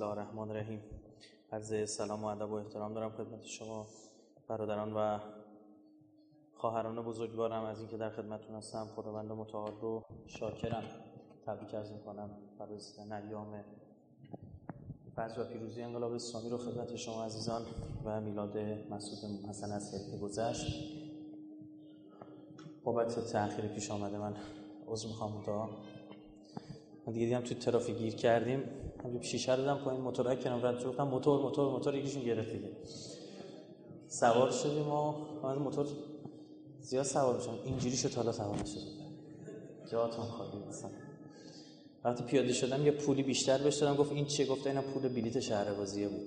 الله الرحمن الرحیم. عرض سلام و ادب و احترام دارم خدمت شما برادران و خواهران بزرگوارم. از اینکه در خدمتتون هستم خداوند متعال رو شاکرم، تبریک عرض می‌کنم بر رسیدن ایام فضل و پیروزی انقلاب اسلامی رو خدمت شما عزیزان و میلاد مسعود حسن از هفته گذشت. بابت تأخیر پیش آمده من عذر می‌خوام. من دیگه دیدم تو ترافیک گیر کردیم، همجوری شیشه رو دادم پایین، موتور کنم رد شدم، موتور یکیشون گرفت دیگه. سوار شدیم و من موتور زیاد سوار میشم، اینجوری شد حالا سوار نشدم. جاتون خالی مثلا. وقتی پیاده شدم یه پولی بیشتر بهش دادم، گفت این چیه؟ گفت اینا پول بلیت شهر بازیه بود.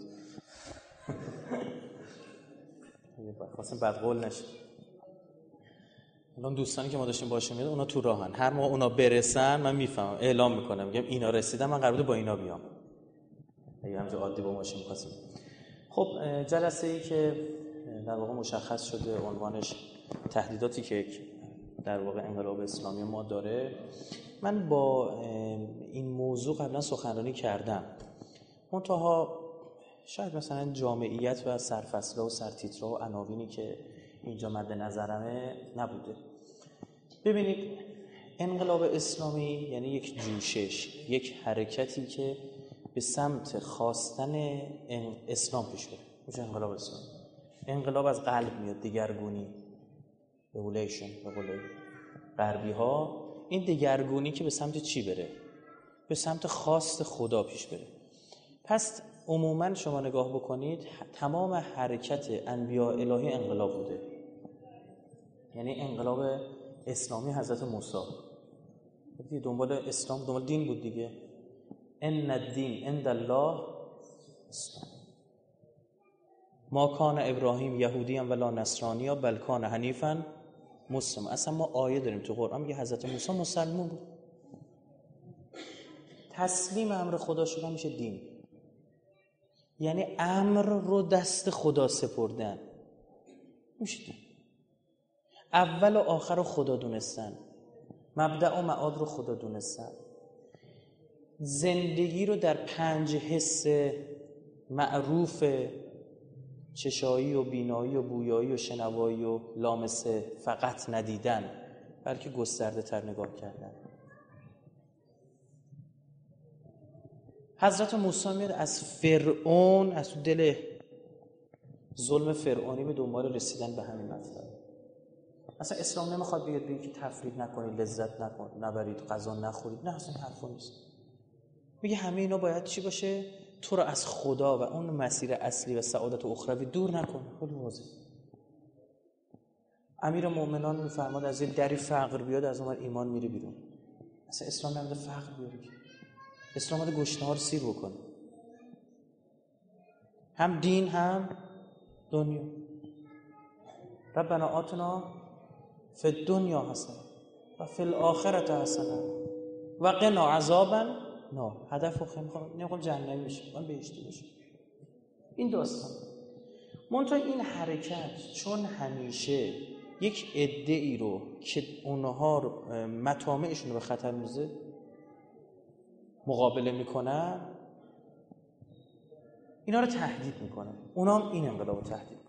خواستم بدقول نشه. الان دوستانی که ما داشتیم باهاشون میاد اونا تو راهن، هر موقع اونا برسن من میفهمم، اعلام میکنم، میگم اینا رسیدن، من قرار بود با اینا بیام، دیگه همینجوری عادی با ماشین می‌خواستیم. خب جلسه ای که در واقع مشخص شده عنوانش تهدیداتی که در واقع انقلاب اسلامی ما داره، من با این موضوع قبلا سخنرانی کردم، منتها شاید مثلا جامعیت و سرفصل‌ها و سرتیترها و عناوینی که اینجا مد نظرمه نبوده. ببینید، انقلاب اسلامی یعنی یک جوشش، یک حرکتی که به سمت خواستن اسلام پیش بره. میشه انقلاب اسلامی. انقلاب از قلب میاد، دگرگونی، revolution به قول غربی ها. این دگرگونی که به سمت چی بره؟ به سمت خواست خدا پیش بره. پس عموما شما نگاه بکنید تمام حرکت انبیاء الهی انقلاب بوده، یعنی انقلاب اسلامی حضرت موسی دنبال اسلام، دنبال دین بود دیگه. ان الدین عند الله اسلام. ما کان ابراهیم یهودی ولا نصرانی بل کان حنیفا مسلم. اصلا ما آیه داریم تو قرآن میگه حضرت موسی مسلمان بود، تسلیم امر خدا شدن میشه دین، یعنی امر رو دست خدا سپردن میشه، اول و آخر رو خدا دونستن، مبدأ و معاد رو خدا دونستن، زندگی رو در 5 حس معروف چشایی و بینایی و بویایی و شنوایی و لامسه فقط ندیدن، بلکه گسترده تر نگاه کردن. حضرت موسی میاد از فرعون، از دل ظلم فرعونی به دنبال رسیدن به همین مطلب. اصلا اسلام نمیخواد بگه که تفرید نکنید، لذت نکنید، نبرید، غذا نخورید، نه اصلا حرفا نیست. میگه همه اینا باید چی باشه؟ تو رو از خدا و اون مسیر اصلی و سعادت اخروی دور نکن. خیلی واضحه. امیرالمومنان میفرماد از این دری فقر بیاد، از اون ایمان میره بیرون. اصلا اسلام نمیده فقر بیاره، اسلام رو گشنه‌ها رو سیر بکنه، هم دین هم دنیا. ربنا آتنا فی الدنیا حسنه و فی الاخرت حسنه و قنا عذابا نار. هدف رو خیلی میخوام جهنمی بشیم، من بهشتی بشیم. این داستان منطقه این حرکت، چون همیشه یک عده‌ای رو که اونها رو مطامعشون رو به خطر میزه مقابله میکنن، اینا رو تهدید میکنن، اونا هم این انقلاب رو تهدید میکنن.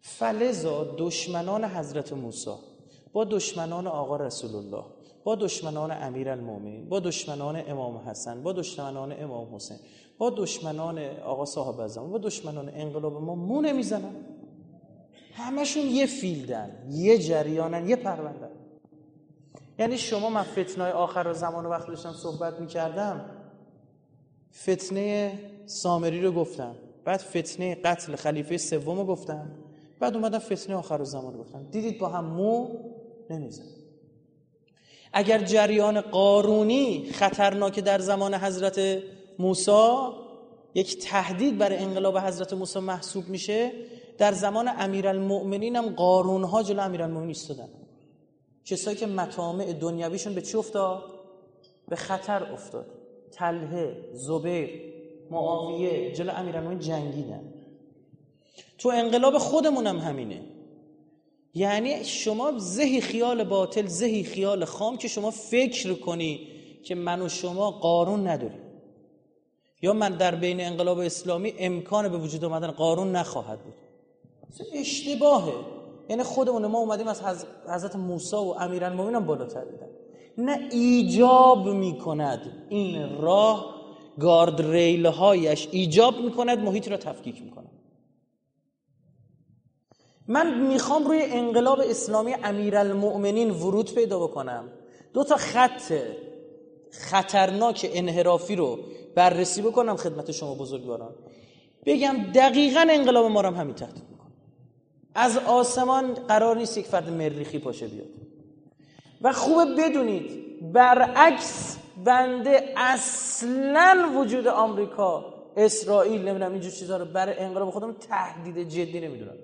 فلذا دشمنان حضرت موسی با دشمنان آقا رسول الله، با دشمنان امیرالمومنین، با دشمنان امام حسن، با دشمنان امام حسین، با دشمنان آقا صاحب زمان، با دشمنان انقلاب ما مو نمیزنن. همشون یه فیلدن، یه جریانن، یه پروندن. یعنی شما، من فتنه‌های آخر زمان و وقت داشتم صحبت می‌کردم، فتنه سامری رو گفتم، بعد فتنه قتل خلیفه سوم رو گفتم، بعد اومدم فتنه آخر زمان رو گفتم. دیدید با هم مو نمیزن. اگر جریان قارونی خطرناک در زمان حضرت موسی یک تهدید برای انقلاب حضرت موسی محسوب میشه، در زمان امیرالمؤمنین هم قارون‌ها جلو امیرالمؤمنین ایستادن. کسایی که مطامع دنیویشون به چی افتاد؟ به خطر افتاد. طلحه، زبیر، معاویه جلو امیرالمومنین جنگیدن. تو انقلاب خودمونم همینه، یعنی شما زهی خیال باطل، زهی خیال خام که شما فکر کنی که من و شما قارون نداریم، یا من در بین انقلاب اسلامی امکان به وجود آمدن قارون نخواهد بود. اشتباهه. یعنی خودمون ما اومدیم از حضرت موسی و امیرالمومنین هم بالاتر دیدن. نه ایجاب میکند این راه، گاردریل هایش ایجاب میکند، محیط را تفکیک میکند. من میخوام روی انقلاب اسلامی امیرالمومنین ورود پیدا بکنم، دو تا خط خطرناک انحرافی رو بررسی بکنم خدمت شما بزرگواران، بگم دقیقاً انقلاب ما رو هم همین تحت میکنه. از آسمان قرار نیست یک فرد مریخی پاشه بیاد. و خوبه بدونید برعکس بنده اصلاً وجود آمریکا، اسرائیل، نمیدونم اینجور چیزها رو برای انقلاب خودم تهدید جدی نمیدونم،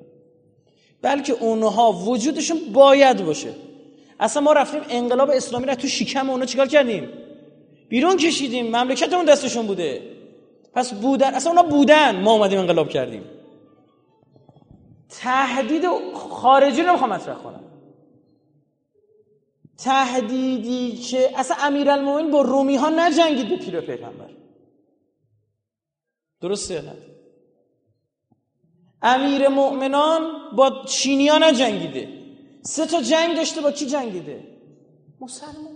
بلکه اونها وجودشون باید باشه. اصلا ما رفتیم انقلاب اسلامی را تو شکم اونا چیکار کردیم؟ بیرون کشیدیم. مملکتمون دستشون بوده. پس بودن، اصلا اونا بودن، ما اومدیم انقلاب کردیم. تهدید خارجی رو میخوام مطرح کنم، تهدیدی که اصلا امیرالمومنین با رومی ها نجنگید به پیرو پیغمبر، درسته نه؟ امیر مؤمنان با چینی ها نجنگیده. 3 جنگ داشته، با کی جنگیده؟ مسلمان.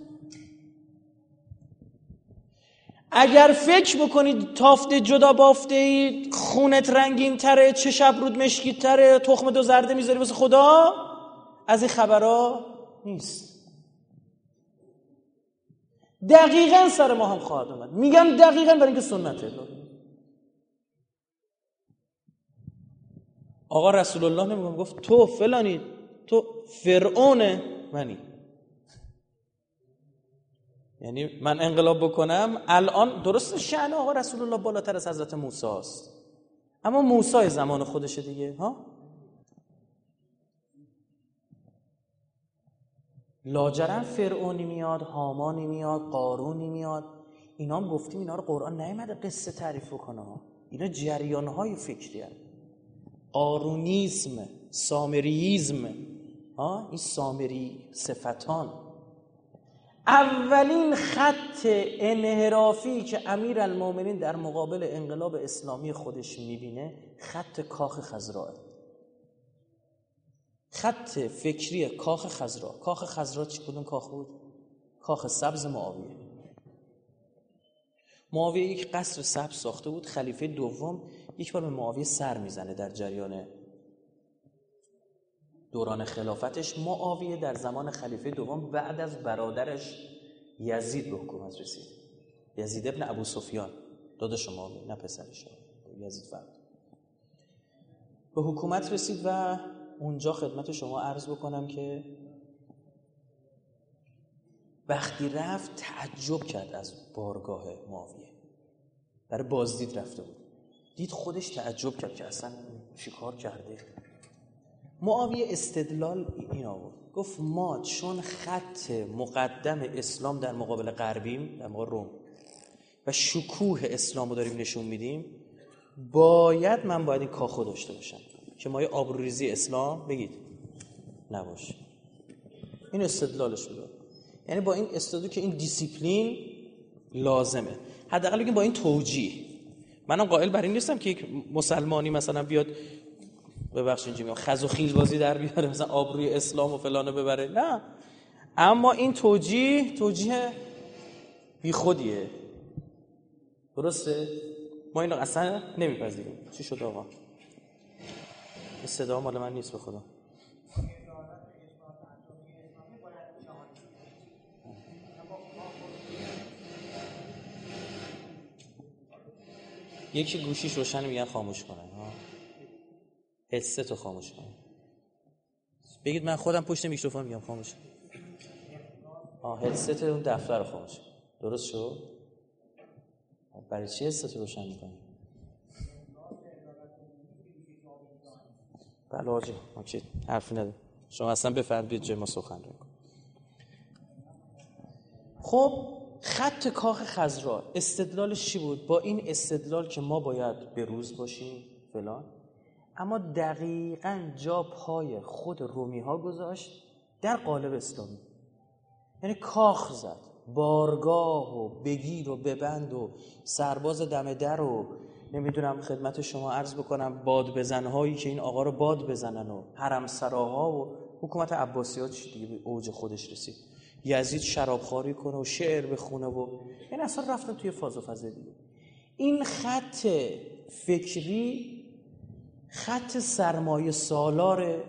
اگر فکر بکنید تافته جدا بافته اید، خونت رنگین تره، چه شب رود مشکی تره، تخم دو زرده میذاری واسه خدا، از این خبرها نیست. دقیقاً سر ما هم خواهد اومد. میگم دقیقاً برای اینکه سنته. آقا رسول الله نمیگم، گفت تو فلانی، تو فرعون منی. یعنی من انقلاب بکنم الان، درست شأن آقا رسول الله بالاتر از حضرت موسی است، اما موسی زمان خودشه دیگه ها. لاجرم فرعونی میاد، هامانی میاد، قارونی میاد، اینا هم گفتیم اینا رو قرآن نیامده قصه تعریف کنه، اینا جریان‌های فکری هست. قارونیسم، سامرییزم، این سامری صفتان اولین خط انحرافی که امیرالمومنین در مقابل انقلاب اسلامی خودش میبینه خط کاخ خضرا، خط فکری کاخ خضرا. کاخ خضرا چی کدوم کاخ بود؟ کاخ سبز معاویه. معاویه یک قصر سبز ساخته بود، خلیفه دوم یک بار به معاویه سر میزنه در جریان دوران خلافتش. معاویه در زمان خلیفه دوم بعد از برادرش یزید به حکومت رسید، یزید ابن ابو سفیان، داداش معاویه، نه پسرش، یزید فرد به حکومت رسید. و اونجا خدمت شما عرض بکنم که وقتی رفت تعجب کرد از بارگاه معاویه، برای بازدید رفته بود، دید خودش تعجب کرد که اصلا چیکار کرده. معاویه استدلال این آورد، گفت ما چون خط مقدم اسلام در مقابل غربیم، در مقابل روم، و شکوه اسلام رو داریم نشون میدیم، باید من باید این کاخو داشته باشم که مایه آبروریزی اسلام بگید نباشه. این استدلالش بود. یعنی با این استدلال که این دیسیپلین لازمه، حداقل بگیم با این توجیه. منم قائل بر این نیستم که یک مسلمانی مثلا بیاد، ببخشید اینجا میگم، خز و خیز بازی در بیاره، مثلا آبروی اسلام و فلانه ببره، نه. اما این توجیه بی خودیه، درسته؟ ما اینو اصلا نمیپذیریم. چی شد آقا؟ صدا مال من نیست به خدا. یکی گوشیش روشن، میگن خاموش کنن ها، هدست رو خاموش کنن. بگید من خودم پشت میکروفون میگم خاموش. هدست اون دفتر رو خاموش. درست شد؟ برای چی هدست رو روشن میکنی؟ بله آجی، اوکی، حرفی ندارم. شما اصلا بفرمایید چه ما سخن رو میکنیم. خب خط کاخ خضرا استدلالش چی بود؟ با این استدلال که ما باید به روز باشیم فلان، اما دقیقاً جا پای خود رومی ها گذاشت در قالب اسلامی. یعنی کاخ زد، بارگاه و بگیر و ببند و سرباز دم در و نمیدونم خدمت شما عرض بکنم باد بزنهایی که این آقا رو باد بزنن و حرم سراها و حکومت عباسی ها دیگه به اوج خودش رسید. یزید شرابخواری کنه و شعر بخونه و این اصلا رفتن توی فاز و فضل دیگه. این خط فکری خط سرمایه سالار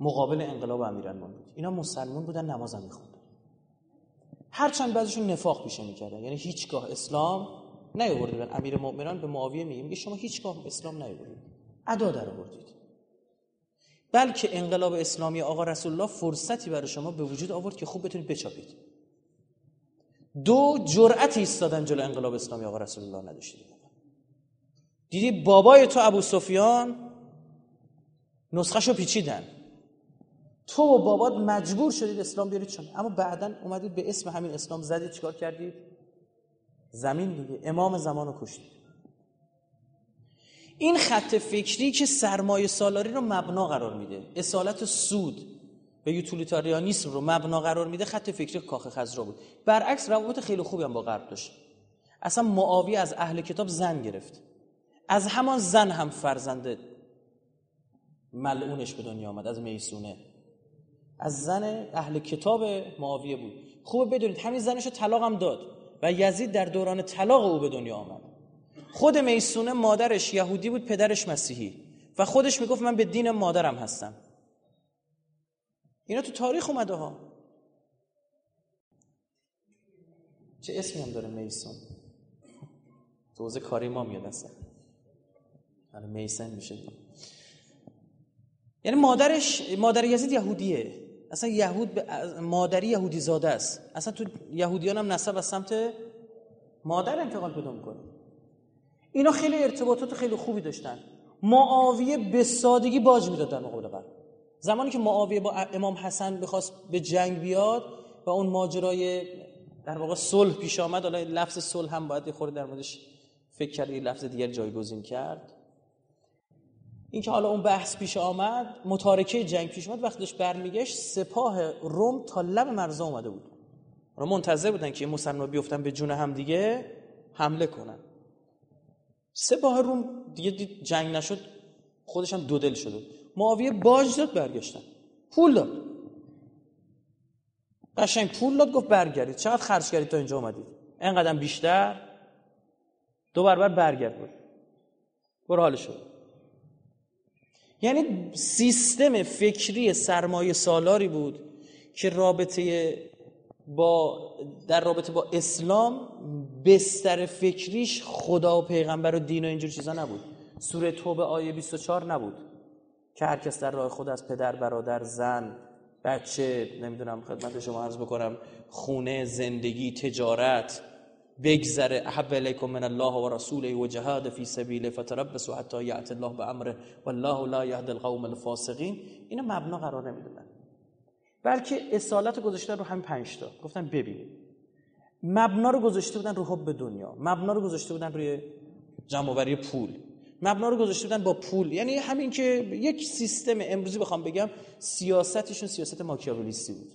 مقابل انقلاب امیرالمومنین بود. اینا مسلمان بودن، نماز هم میخوندن، هرچند بعضیشون نفاق پیشه میکردن، یعنی هیچگاه اسلام نیاورده بودن. امیرالمومنین به معاویه میگه شما هیچگاه اسلام نیاوردید، ادا در آوردید، بلکه انقلاب اسلامی آقا رسول الله فرصتی برای شما به وجود آورد که خوب بتونید بچاپید. دو جرأت ایستادن جلو انقلاب اسلامی آقا رسول الله نداشتید. دیدی بابای تو ابوسفیان نسخه‌شو پیچیدن، تو و بابات مجبور شدید اسلام بیارید شما، اما بعداً اومدید به اسم همین اسلام زدید، چیکار کردید؟ زمین دیگه، امام زمانو کشتید. این خط فکری که سرمایه سالاری رو مبنا قرار میده، اصالت سود و یوتیلیتاریانیسم رو مبنا قرار میده، خط فکری کاخ خضرا بود. برعکس روابط خیلی خوبی هم با غرب داشت. اصلا معاویه از اهل کتاب زن گرفت، از همان زن هم فرزند ملعونش به دنیا آمد، از میسونه، از زن اهل کتاب معاویه بود. خوبه بدونید همین زنش رو طلاق هم داد و یزید در دوران طلاق او به دنیا آمد. خود میسونه مادرش یهودی بود، پدرش مسیحی و خودش میگفت من به دین مادرم هستم. اینا تو تاریخ اومده ها. چه اسمی هم داره میسون، تو حوزه کاری ما میاد اصلا، حالا میسن میشه. یعنی مادرش، مادر یزید یهودیه، اصلا یهود مادری یهودی زاده است، اصلا تو یهودیان هم نسب از سمت مادر انتقال پیدا میکنه. اینا خیلی ارتباطات خیلی خوبی داشتن. معاویه به سادگی باج میداد در مقابل غرب. زمانی که معاویه با امام حسن بخواست به جنگ بیاد و اون ماجرای در واقع صلح پیش آمد، حالا لفظ صلح هم باید خورده در موردش فکر کرد، این لفظ دیگر جایگزین کرد. اینکه حالا اون بحث پیش آمد، متارکه جنگ پیش آمد، وقتش برمیگشت سپاه روم تا لب مرز اومده بود. اونا منتظر بودن که مسلمان‌ها بیافتن به جون هم دیگه حمله کنن. سپاه روم دیگه دید جنگ نشد، خودش هم دودل شده. معاویه باج داد، برگشتن، پول داد، قشنگ پول داد، گفت برگردید، چقدر خرج کردید تا اینجا اومدید؟ اینقدر بیشتر، دو برابر برگرد بود. برو حال شد. یعنی سیستم فکری سرمایه سالاری بود که در رابطه با اسلام بستر فکریش خدا و پیغمبر و دین و اینجور چیزا نبود. سوره توبه آیه 24 نبود که هر کس در راه خود از پدر، برادر، زن، بچه، نمیدونم خدمت شما عرض بکنم، خونه، زندگی، تجارت بگذره، احب علیکم من الله و رسوله و جهاد فی سبیله فتربسوا حتی یأتی الله بامره والله لا یهدی القوم الفاسقین. اینا مبنا قرار نمیدادن، بلکه اصالت گذاشتن رو همین 5 تا. گفتن ببینید مبنا رو گذاشته بودن رو حب دنیا، مبنا رو گذاشته بودن روی جمع‌آوری پول، مبنا رو گذاشته بودن با پول. یعنی همین که یک سیستم امروزی بخوام بگم سیاستشون سیاست ماکیاولیستی بود.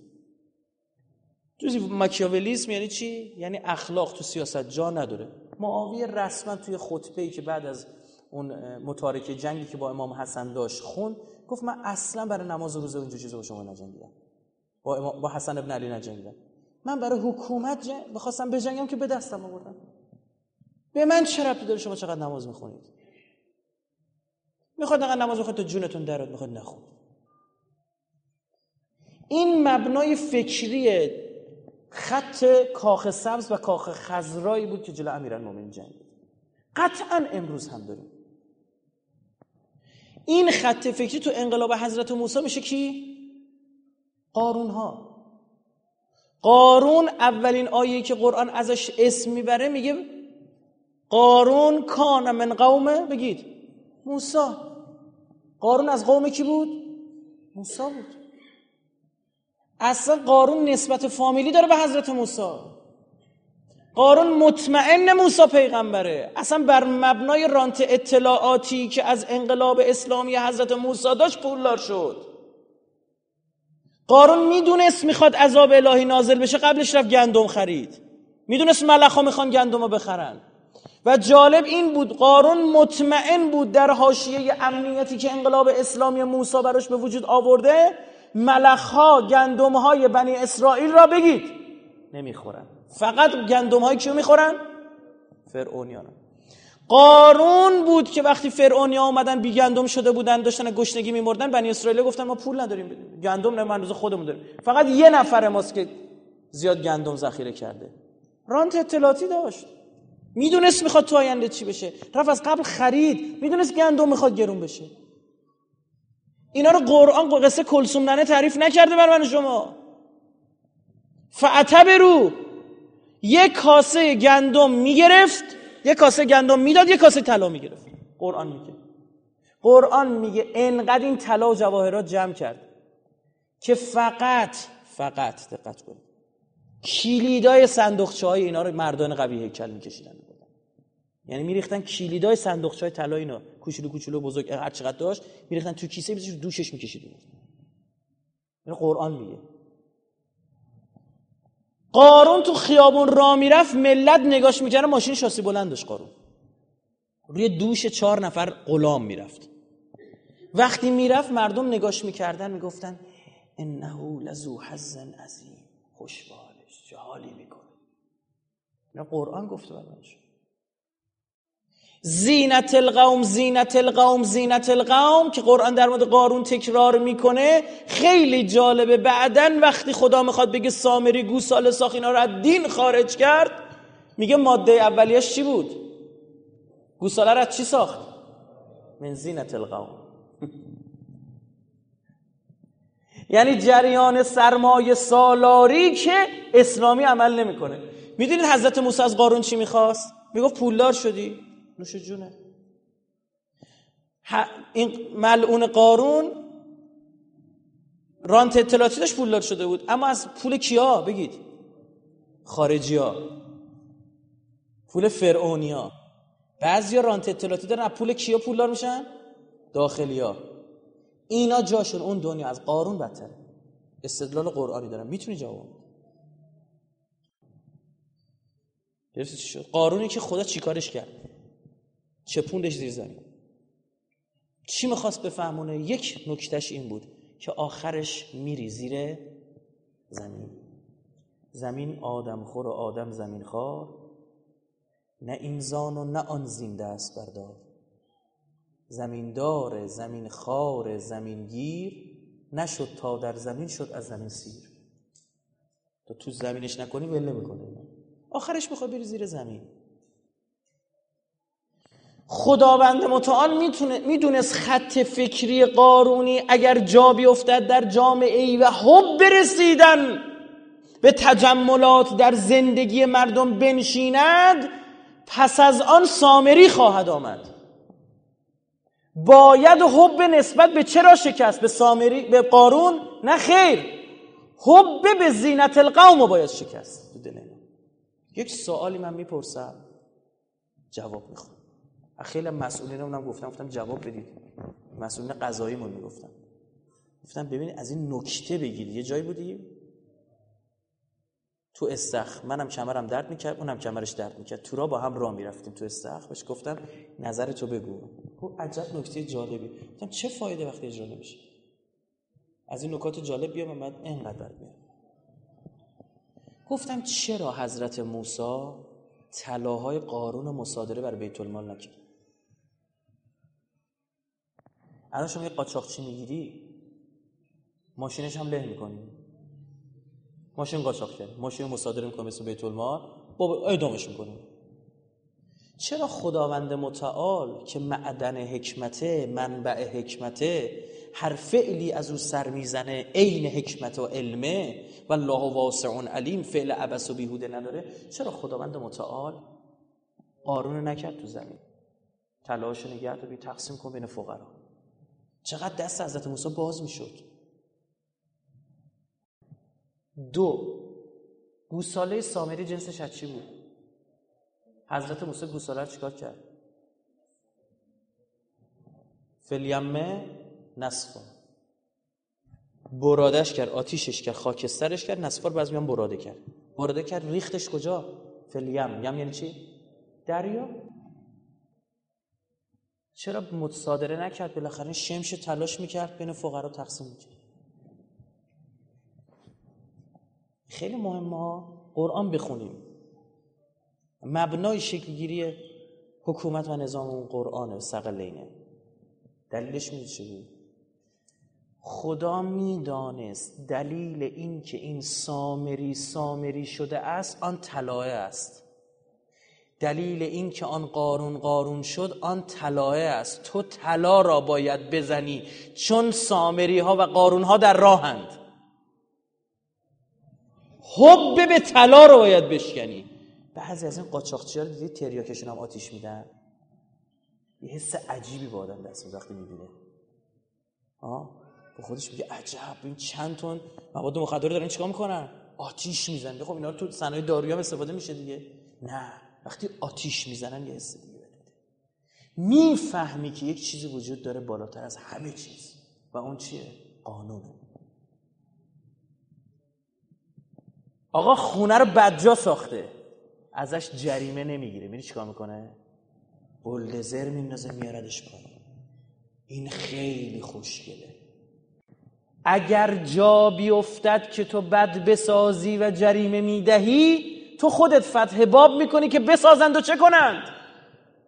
جزئی ماکیاولیسم یعنی چی؟ یعنی اخلاق تو سیاست جا نداره. معاویه رسما توی خطبه‌ای که بعد از اون متارکه جنگی که با امام حسن داشت خوند، گفت من اصلا برای نماز روزه و اینجور چیزا با شما نجنگیدم، با حسن ابن علی نجنگیدم، من برای حکومت بخواستم بجنگم که به دستم آوردم. به من چه ربطی داره شما چقدر نماز میخونید؟ میخواد نقدر نماز بخونید تا جونتون درات، میخواد نخونید. این مبنای فکری خط کاخ سبز و کاخ خضرایی بود که جلو امیرالمومنین جنگید. قطعا امروز هم داریم. این خط فکری تو انقلاب حضرت موسی میشه کی؟ قارون ها. قارون اولین آیه‌ای که قرآن ازش اسم میبره میگه قارون کان من قوم بگید موسی. قارون از قوم کی بود؟ موسی بود. اصلا قارون نسبت فامیلی داره به حضرت موسی. قارون مطمئن موسی پیغمبره. اصلا بر مبنای رانت اطلاعاتی که از انقلاب اسلامی حضرت موسی داشت پولدار شد. قارون میدونست میخواد عذاب الهی نازل بشه، قبلش رفت گندم خرید، میدونست ملخ ها میخوان گندم ها بخرن. و جالب این بود قارون مطمئن بود در حاشیه امنیتی که انقلاب اسلامی موسی براش به وجود آورده، ملخ ها گندم های بنی اسرائیل را بگید نمیخورن، فقط گندم های کیو میخورن؟ فرعونیان. قارون بود که وقتی فرعونیان اومدن بی گندم شده بودن، داشتن گشنگی میمردن، بنی اسرائیل گفتن ما پول نداریم، گندم نه، منوز خودمون داریم، فقط یه نفر ماست که زیاد گندم ذخیره کرده. رانت اطلاعاتی داشت، میدونست میخواد تو آینده چی بشه، رفت از قبل خرید، میدونست گندم میخواد گرون بشه. اینا رو قرآن قصه کلثوم ننه تعریف نکرده برای من شما. فاعتبروا، یک کاسه گندم میگرفت، یک کاسه گندم میداد، یک کاسه طلا میگرفت. قرآن میگه، قرآن میگه انقدر این طلا و جواهرات جمع کرد که فقط دقت کن کلیدای صندوقچه‌های اینا رو مردان قوی هیکل میکشیدن، یعنی میریختن کلیدای صندوقچه‌های طلا اینا کوچولو کوچولو بزرگ هر چقدر داشت میریختن تو کیسه، میذاشت دوشش میکشیدن. این قرآن میگه. قارون تو خیابون را میرفت، ملت نگاش میکرد، ماشین شاسی بلند داشت قارون، روی دوش 4 نفر غلام میرفت. وقتی میرفت مردم نگاش میکردن، میگفتن انه لذو حظ عظیم، خوشبالش، جهالی میکنه. اینا قرآن گفته برامش. زینت القوم، زینت القوم، زینت القوم که قرآن در مورد قارون تکرار میکنه، خیلی جالبه. بعدن وقتی خدا میخواد بگه سامری گو سالساخ اینا رو از دین خارج کرد، میگه ماده اولیش چی بود؟ گوساله رو از چی ساخت؟ من زینت القوم. یعنی جریان سرمایه سالاری که اسلامی عمل نمیکنه. میدونید حضرت موسی از قارون چی میخواست؟ میگفت پولدار شدی نوش جونه. این ملعون قارون رانت اطلاعاتی داشت، پولدار شده بود، اما از پول کیا بگید؟ خارجی ها، پول فرعونی ها. بعضی ها رانت اطلاعاتی دارن، از پول کیا پولدار میشن؟ داخلی ها. اینا جاشون اون دنیا از قارون بدتره. استدلال قرآنی دارن، میتونی جواب قارونی که خدا چیکارش کرد؟ چپوندش زیر زمین. چی میخواست بفهمونه؟ یک نکتهش این بود که آخرش میری زیر زمین. زمین آدم خور و آدم زمین خوار، نه این زان و نه آن زین دست بردار. زمیندار زمین خوار زمین گیر، نشد تا در زمین شد از زمین سیر. تو زمینش نکنی وله میکنه. آخرش میخواد بری زیر زمین. خداوند متعال میدونست خط فکری قارونی اگر جا بیفتد در جامعه ای و حب برسیدن به تجملات در زندگی مردم بنشیند، پس از آن سامری خواهد آمد. باید حب نسبت به چرا شکست؟ به سامری، به قارون؟ نه خیر، حب به زینت القوم باید شکست. یک سوالی من میپرسم جواب میخوام. خیلی مسئولینمونم گفتم جواب بدید. مسئولین قضاییمون میگفتم، گفتم ببینید از این نکته بگید. یه جایی بودیم تو استخ، منم کمرم درد میکرد، اونم کمرش درد میکرد، تو را با هم راه میرفتیم تو استخ. بهش گفتم نظر تو بگو. گفت عجب نکته جالبی. گفتم چه فایده وقتی اجرا بشه؟ از این نکات جالب بیام بعد اینقدر بیام. گفتم چرا حضرت موسی طلاهای قارون مصادره بر بیت المال نکرد؟ الان شما یه قاچاقچی میگیری، ماشینش هم له میکنی، ماشین قاچاق کرد، ماشین مصادره میکنی مثل بیت المال، با اعدامش میکنی. چرا خداوند متعال که معدن حکمته، منبع حکمته، هر فعلی از او سر میزنه عین حکمت و علمه و الله واسع علیم، فعل عبث و بیهوده نداره، چرا خداوند متعال قارون نکرد تو زمین؟ طلاشو نگرد و بی تقسیم کن بین فقرا. چقدر دست حضرت موسی باز میشد. دو، گوساله سامری جنسش از چی بود؟ حضرت موسی گوساله رو چیکار کرد؟ فلیمه نصف. برادش کرد، آتیشش کرد، خاکسترش کرد، نصفار بزمیان براده کرد. براده کرد ریختش کجا؟ فلیم. یم یعنی چی؟ دریا. چرا متصادره نکرد؟ بالاخره شمش تلاش میکرد بین فقرا تقسیم میکرد. خیلی مهمه ها، قرآن بخونیم. مبنای شکلگیری حکومت و نظام اون قرآنه، ثقلینه. دلیلش میدید چیه؟ خدا میدانست دلیل این که این سامری شده است آن طلایه است. دلیل این که آن قارون شد آن طلایه است. تو طلا را باید بزنی چون سامری ها و قارون ها در راهند. حب به طلا را باید بشکنی. بعضی از این قاچاقچی ها رو دیدید تریاکشون هم آتیش میدن؟ یه حس عجیبی با آدم دست وقتی میبینه، به خودش میگه عجب این چند تن مواد مخدره دارن چیکار میکنن؟ آتیش میزنن. خب اینا رو تو صنایع دارویی هم استفاده میشه دیگه. نه، وقتی آتیش میزنن یه حس دیگه بده. میفهمی که یک چیزی وجود داره بالاتر از همه چیز و اون چیه؟ قانونه. آقا خونه رو بدجا ساخته، ازش جریمه نمیگیره، میری چیکار میکنه؟ بولدزر میندازه میاردش پایین. این خیلی خوشگله. اگر جا بیفتد که تو بد بسازی و جریمه میدهی، تو خودت فتح باب میکنی که بسازند و چه کنند؟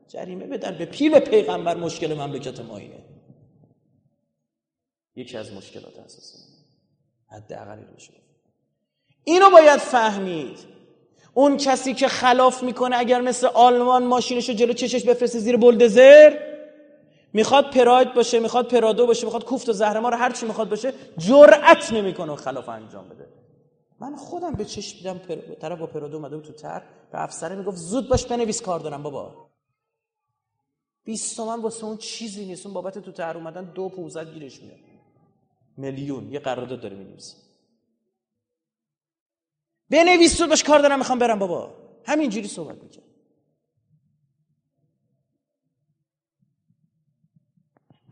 جریمه بدن. به پیل پیغمبر مشکل مملکت ما اینه، یکی از مشکلات اساسی حداقل اینشه. اینو باید فهمید. اون کسی که خلاف میکنه اگر مثل آلمان ماشینشو جلو چشش بفرسته زیر بولدزر، میخواد پراید باشه، میخواد پرادو باشه، میخواد کوفت و زهرمار هر چی میخواد باشه، جرأت نمیکنه و خلاف انجام بده. من خودم به چشم دیدم طرف با پرادو اومده بود تو تر، به افسر میگفت زود باش بنویس کار دارم بابا. 20 تومن واسه اون چیزی نیست، اون بابت تو تر اومدن 2.15 گیرش میاد. میلیون یه قرارداد داره می‌نویسه. بنویس زود باش کار دارم میخوام برم بابا. همینجوری صحبت میکنه.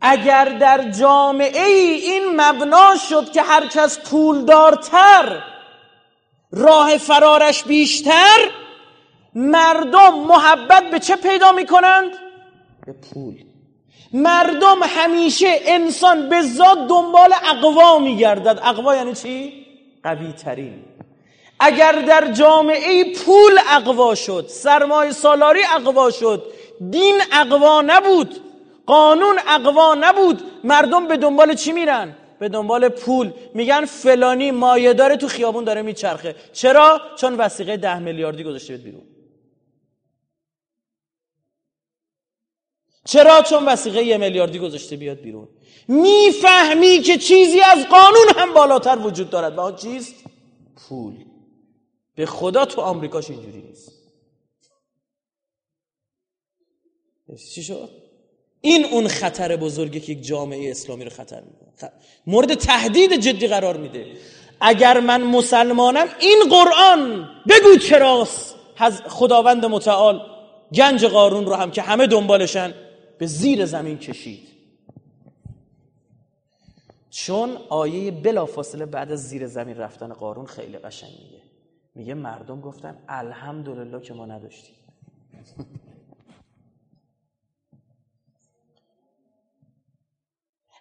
اگر در جامعه این مبنا شد که هر کس پولدارتر راه فرارش بیشتر، مردم محبت به چه پیدا میکنند؟ به پول. مردم همیشه انسان به ذات دنبال اقوا میگردد. اقوا یعنی چی؟ قوی ترین. اگر در جامعه پول اقوا شد، سرمایه سالاری اقوا شد، دین اقوا نبود، قانون اقوا نبود، مردم به دنبال چی میرن؟ به دنبال پول. میگن فلانی مایه‌دار تو خیابون داره میچرخه. چرا؟ چون وثیقه 10 میلیاردی گذاشته بیرون. چرا؟ چون وثیقه 1 میلیاردی گذاشته بیاد بیرون. میفهمی که چیزی از قانون هم بالاتر وجود دارد و آن چیز پول. به خدا تو آمریکاش اینجوری نیست. چی شد؟ این اون خطر بزرگی که یک جامعه اسلامی رو خطر میده، مورد تهدید جدی قرار میده. اگر من مسلمانم این قرآن بگو چراست. خداوند متعال گنج قارون رو هم که همه دنبالشن به زیر زمین کشید، چون آیه بلافاصله بعد از زیر زمین رفتن قارون خیلی قشنگ میگه مردم گفتن الحمدلله که ما نداشتیم.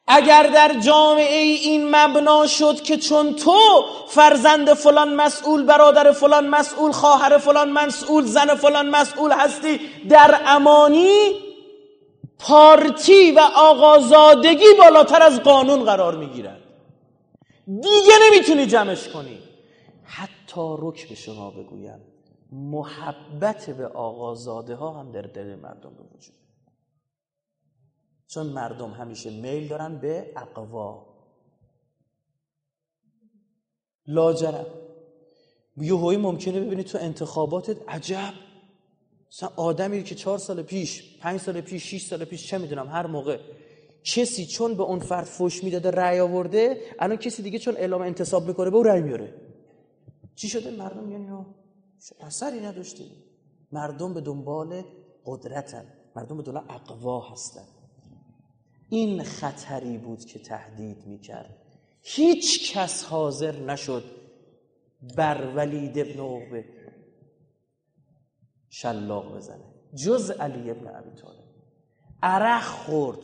اگر در جامعه این مبنا شد که چون تو فرزند فلان مسئول، برادر فلان مسئول، خواهر فلان مسئول، زن فلان مسئول هستی، در امانی پارتی و آقازادگی بالاتر از قانون قرار میگیرد، دیگه نمیتونی جمعش کنی. حتی رک به شما بگویم محبت به آقازاده ها هم در دل مردم بوجود، چون مردم همیشه میل دارن به اقوا. لاجرم یهویی ممکنه ببینی تو انتخاباتت عجب مثلا آدمی که 4 سال پیش 5 سال پیش 6 سال پیش چه میدونم هر موقع کسی چون به اون فرد فوش میداده رأی آورده، الان کسی دیگه چون اعلام انتصاب میکنه به اون رأی میاره. چی شده؟ مردم یعنی رو اثری نداشته. مردم به دنبال قدرتن، مردم به دنبال اقوا هستن. این خطری بود که تهدید میکرد. هیچ کس حاضر نشد بر ولید ابن عقبه شلاق بزنه جز علی ابن ابی طالب. عرق خورد.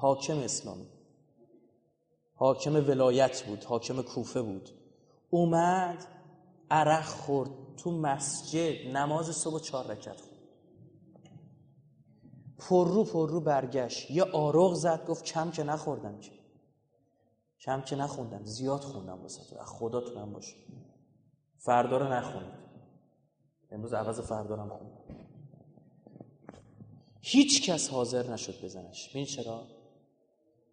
حاکم اسلامی، حاکم ولایت بود، حاکم کوفه بود، اومد عرق خورد تو مسجد، نماز صبح 4 رکعت خورد، پر رو برگشت، یه آروغ زد، گفت کم که نخوردم، کم که نخوندم، زیاد خوندم واسه خداتونم باشه، فردا رو نخوند، امروز عوض فردا رو خوندم. هیچ کس حاضر نشد بزنش. ببین چرا؟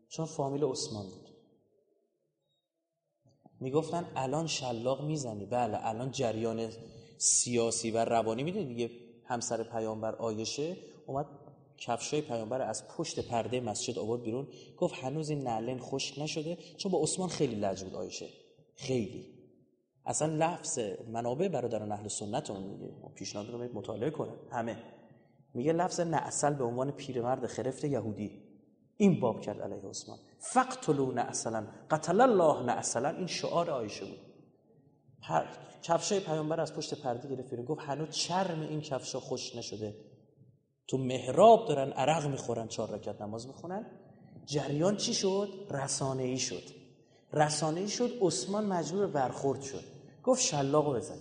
چون فامیل عثمان بود. میگفتن الان شلاق میزنی، بله الان جریان سیاسی و روانی، میدونی دیگه، همسر پیامبر عایشه اومد کفشای پیامبر از پشت پرده مسجد آورد بیرون، گفت هنوز این نعلین خشک نشده، چون با عثمان خیلی لج بود عایشه، خیلی اصلا لفظ منابع برادران اهل سنت اون میگه، پیشنهاد رو مطالعه کنن همه، میگه لفظ نعسل به عنوان پیرمرد خرفت یهودی این باب کرد علیه عثمان، فقتلوا نعسلا قتل الله نعسلا، این شعار عایشه بود. کفشای پیامبر از پشت پرده گرفت بیرون، گفت هنوز چرم این کفشا خشک نشده، تو محراب دارن عرق میخورن 4 رکعت نماز میخونن. جریان چی شد؟ رسانه‌ای شد. رسانه‌ای شد، عثمان مجبور برخورد شد، گفت شلاقو بزن.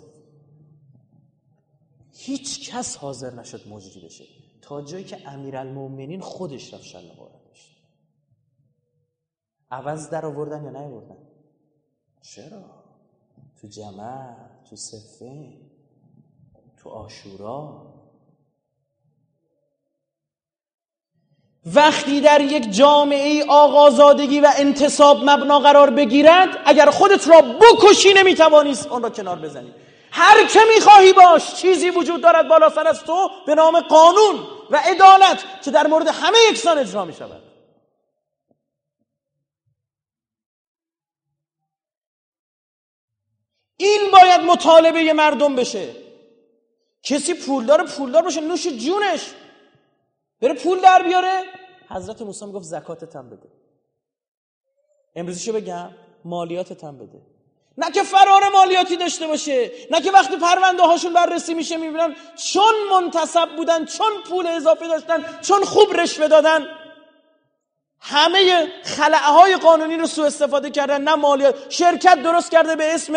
هیچ کس حاضر نشد مجری بشه، تا جایی که امیرالمومنین خودش رفت شلاقو را داشت. عوض در آوردن یا نیاوردن؟ چرا؟ تو جمع، تو صفین، تو عاشورا. وقتی در یک جامعه آقازادگی و انتصاب مبنا قرار بگیرد، اگر خودت را بکشی نمیتوانی آن را کنار بزنی. هر که میخواهی باش، چیزی وجود دارد بالا سر از تو به نام قانون و عدالت که در مورد همه یکسان اجرا میشود. این باید مطالبه مردم بشه. کسی پولدار باشه، نوش جونش، بره پول در بیاره. حضرت موسی میگفت زکاتت هم بده، امروزشو بگم مالیاتت هم بده، نه که فرار مالیاتی داشته باشه، نه که وقتی پرونده هاشون بررسی میشه میبینن چون منتسب بودن، چون پول اضافه داشتن، چون خوب رشوه دادن، همه خلأهای قانونی رو سوء استفاده کردن. نه مالیات، شرکت درست کرده به اسم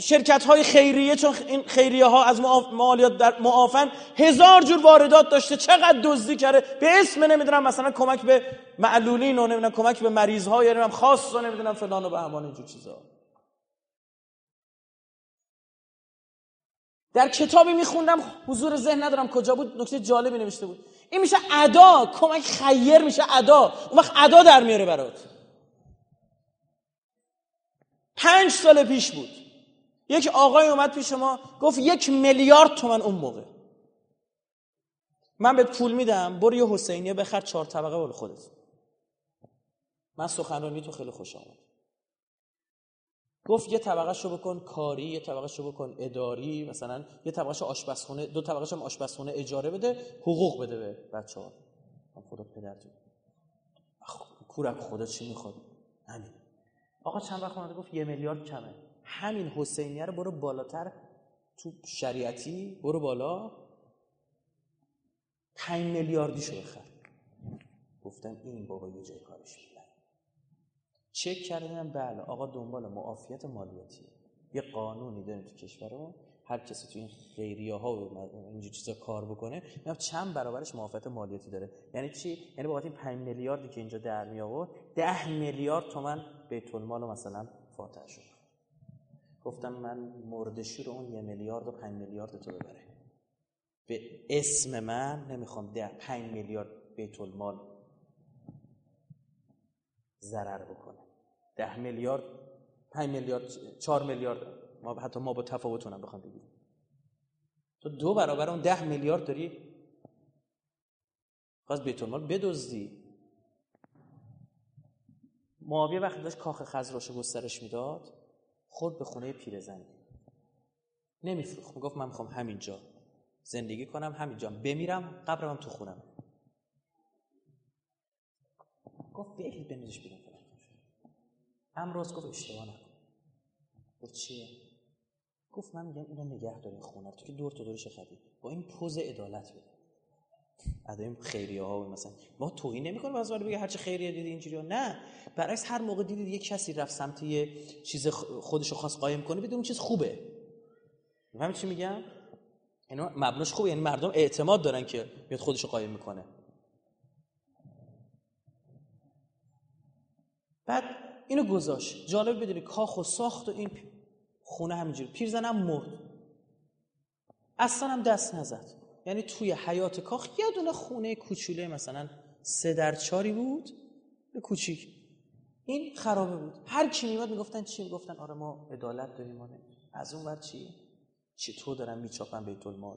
شرکت های خیریه، چون این خیریه ها از مالیات در معافن، 1000 جور واردات داشته، چقدر دزدی کرده به اسم نمیدونم مثلا کمک به معلولین و نمیدونم کمک به مریض ها، یا نمیدونم خاص و نمیدونم فلان و بهمان اینجور چیزا. در کتابی میخوندم، حضور ذهن ندارم کجا بود، نکته جالبی نوشته بود، این میشه ادا، کمک خیر میشه ادا، اون وقت ادا در میاره برات. 5 سال پیش بود، یک آقای اومد پیش ما گفت 1 میلیارد تومان اون موقع من بهت پول میدم، برو یه حسینیه بخر 4 طبقه برو خودت. من سخنرانی تو خیلی خوش آمد. گفت 1 طبقه‌شو بکن کاری، 1 طبقه‌شو بکن اداری، مثلا 1 طبقه‌شو آشپزخونه، 2 طبقه‌شو هم آشپزخونه اجاره بده، حقوق بده به بچه‌ها. خدا پدرتون کورک خدا چی میخواد؟ همین آقا چند وقت اومد گفت 1 میلیارد کمه، همین حسینیه رو برو بالاتر تو شریعتی، برو بالا 5 میلیاردیشو بخر. گفتم این بابا یه جای کارش. چک کردم، بله آقا دنبال معافیت مالیاتیه، یه قانونی داریم تو کشورمون، هر کسی تو این خیریه‌ها و اینجور چیزا کار بکنه میگم چند برابرش معافیت مالیاتی داره. یعنی چی؟ یعنی بابت این 5 میلیاردی که اینجا در می آورد 10 میلیارد تومان بیت المال مثلا فاتح شد. گفتم من مردشور اون 1 میلیارد و 5 میلیارد تو ببره به اسم من، نمیخوام 5 میلیارد بیت المال ضرر بکنه. 10 میلیارد، 5 میلیارد، 4 میلیارد، ما حتی ما با تفاوتونم بخوام بگیریم، تو 2 برابر اون 10 میلیارد داری، خواست بیت المال بدزدی. معاویه وقتی داشت کاخ خزراشو گسترش میداد، خورد به خونه پیرزنی، نمیفروخت، میگفت من میخوام همینجا زندگی کنم، همینجا بمیرم، قبرمم تو خونم. گفت برید بنوزش بیرون. امروز گفت اشتباه نکن. گفت چیه؟ گفت من میگم اینو نگه دارین خونه تو که دور تا دورش خدی با این پوز عدالت بده. ادای خیریه ها و مثلا ما توهین نمی‌کنیم از وارد بگه هرچی خیریه دیدی اینجوریه، نه برعکس هر موقع دیدید یک کسی رفت سمت یه چیز خودش رو خاص قایم کنه بدون چیز خوبه. می‌فهمی چی میگم؟ اینا مبناش خوبه، یعنی مردم اعتماد دارن که میاد خودش رو قایم میکنه. بعد اینو گذاشت. جالب بدونی کاخو ساخت و این خونه همینجوری. پیرزن هم مرد. اصلا هم دست نزد. یعنی توی حیات کاخ یه دونه خونه کوچوله مثلا 3x4 بود، کوچیک. این خرابه بود. هر کی میاد میگفتن چی؟ میگفتن آره ما عدالت داریم. ما از اون ور چی؟ چطور دارن میچاپن بیت المال؟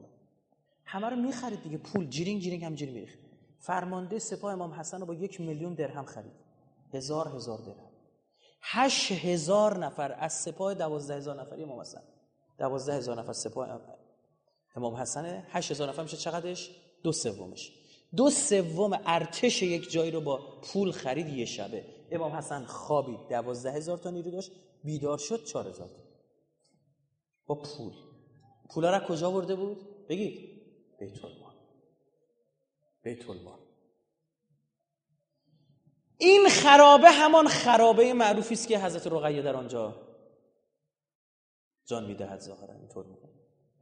همه رو میخرید دیگه، پول جیرینگ جیرینگ همجوری میریخت. فرمانده سپاه امام حسن رو با 1,000,000 درهم خرید. 1000 درهم. 8,000 نفر از سپاه 12,000 نفری امام حسن. 12,000 نفر سپاه امام حسن، 8,000 نفر میشه چقدرش؟ 2/3. 2/3 ارتش یک جایی رو با پول خرید یه شبه. امام حسن خوابید 12,000 تا نیرو داشت، بیدار شد 4,000 با پول. پولا را کجا برده بود؟ بگید بیت المال. این خرابه همان خرابه معروفی است که حضرت رقیه در آنجا جان می‌دهد ظاهرا اینطور میگه.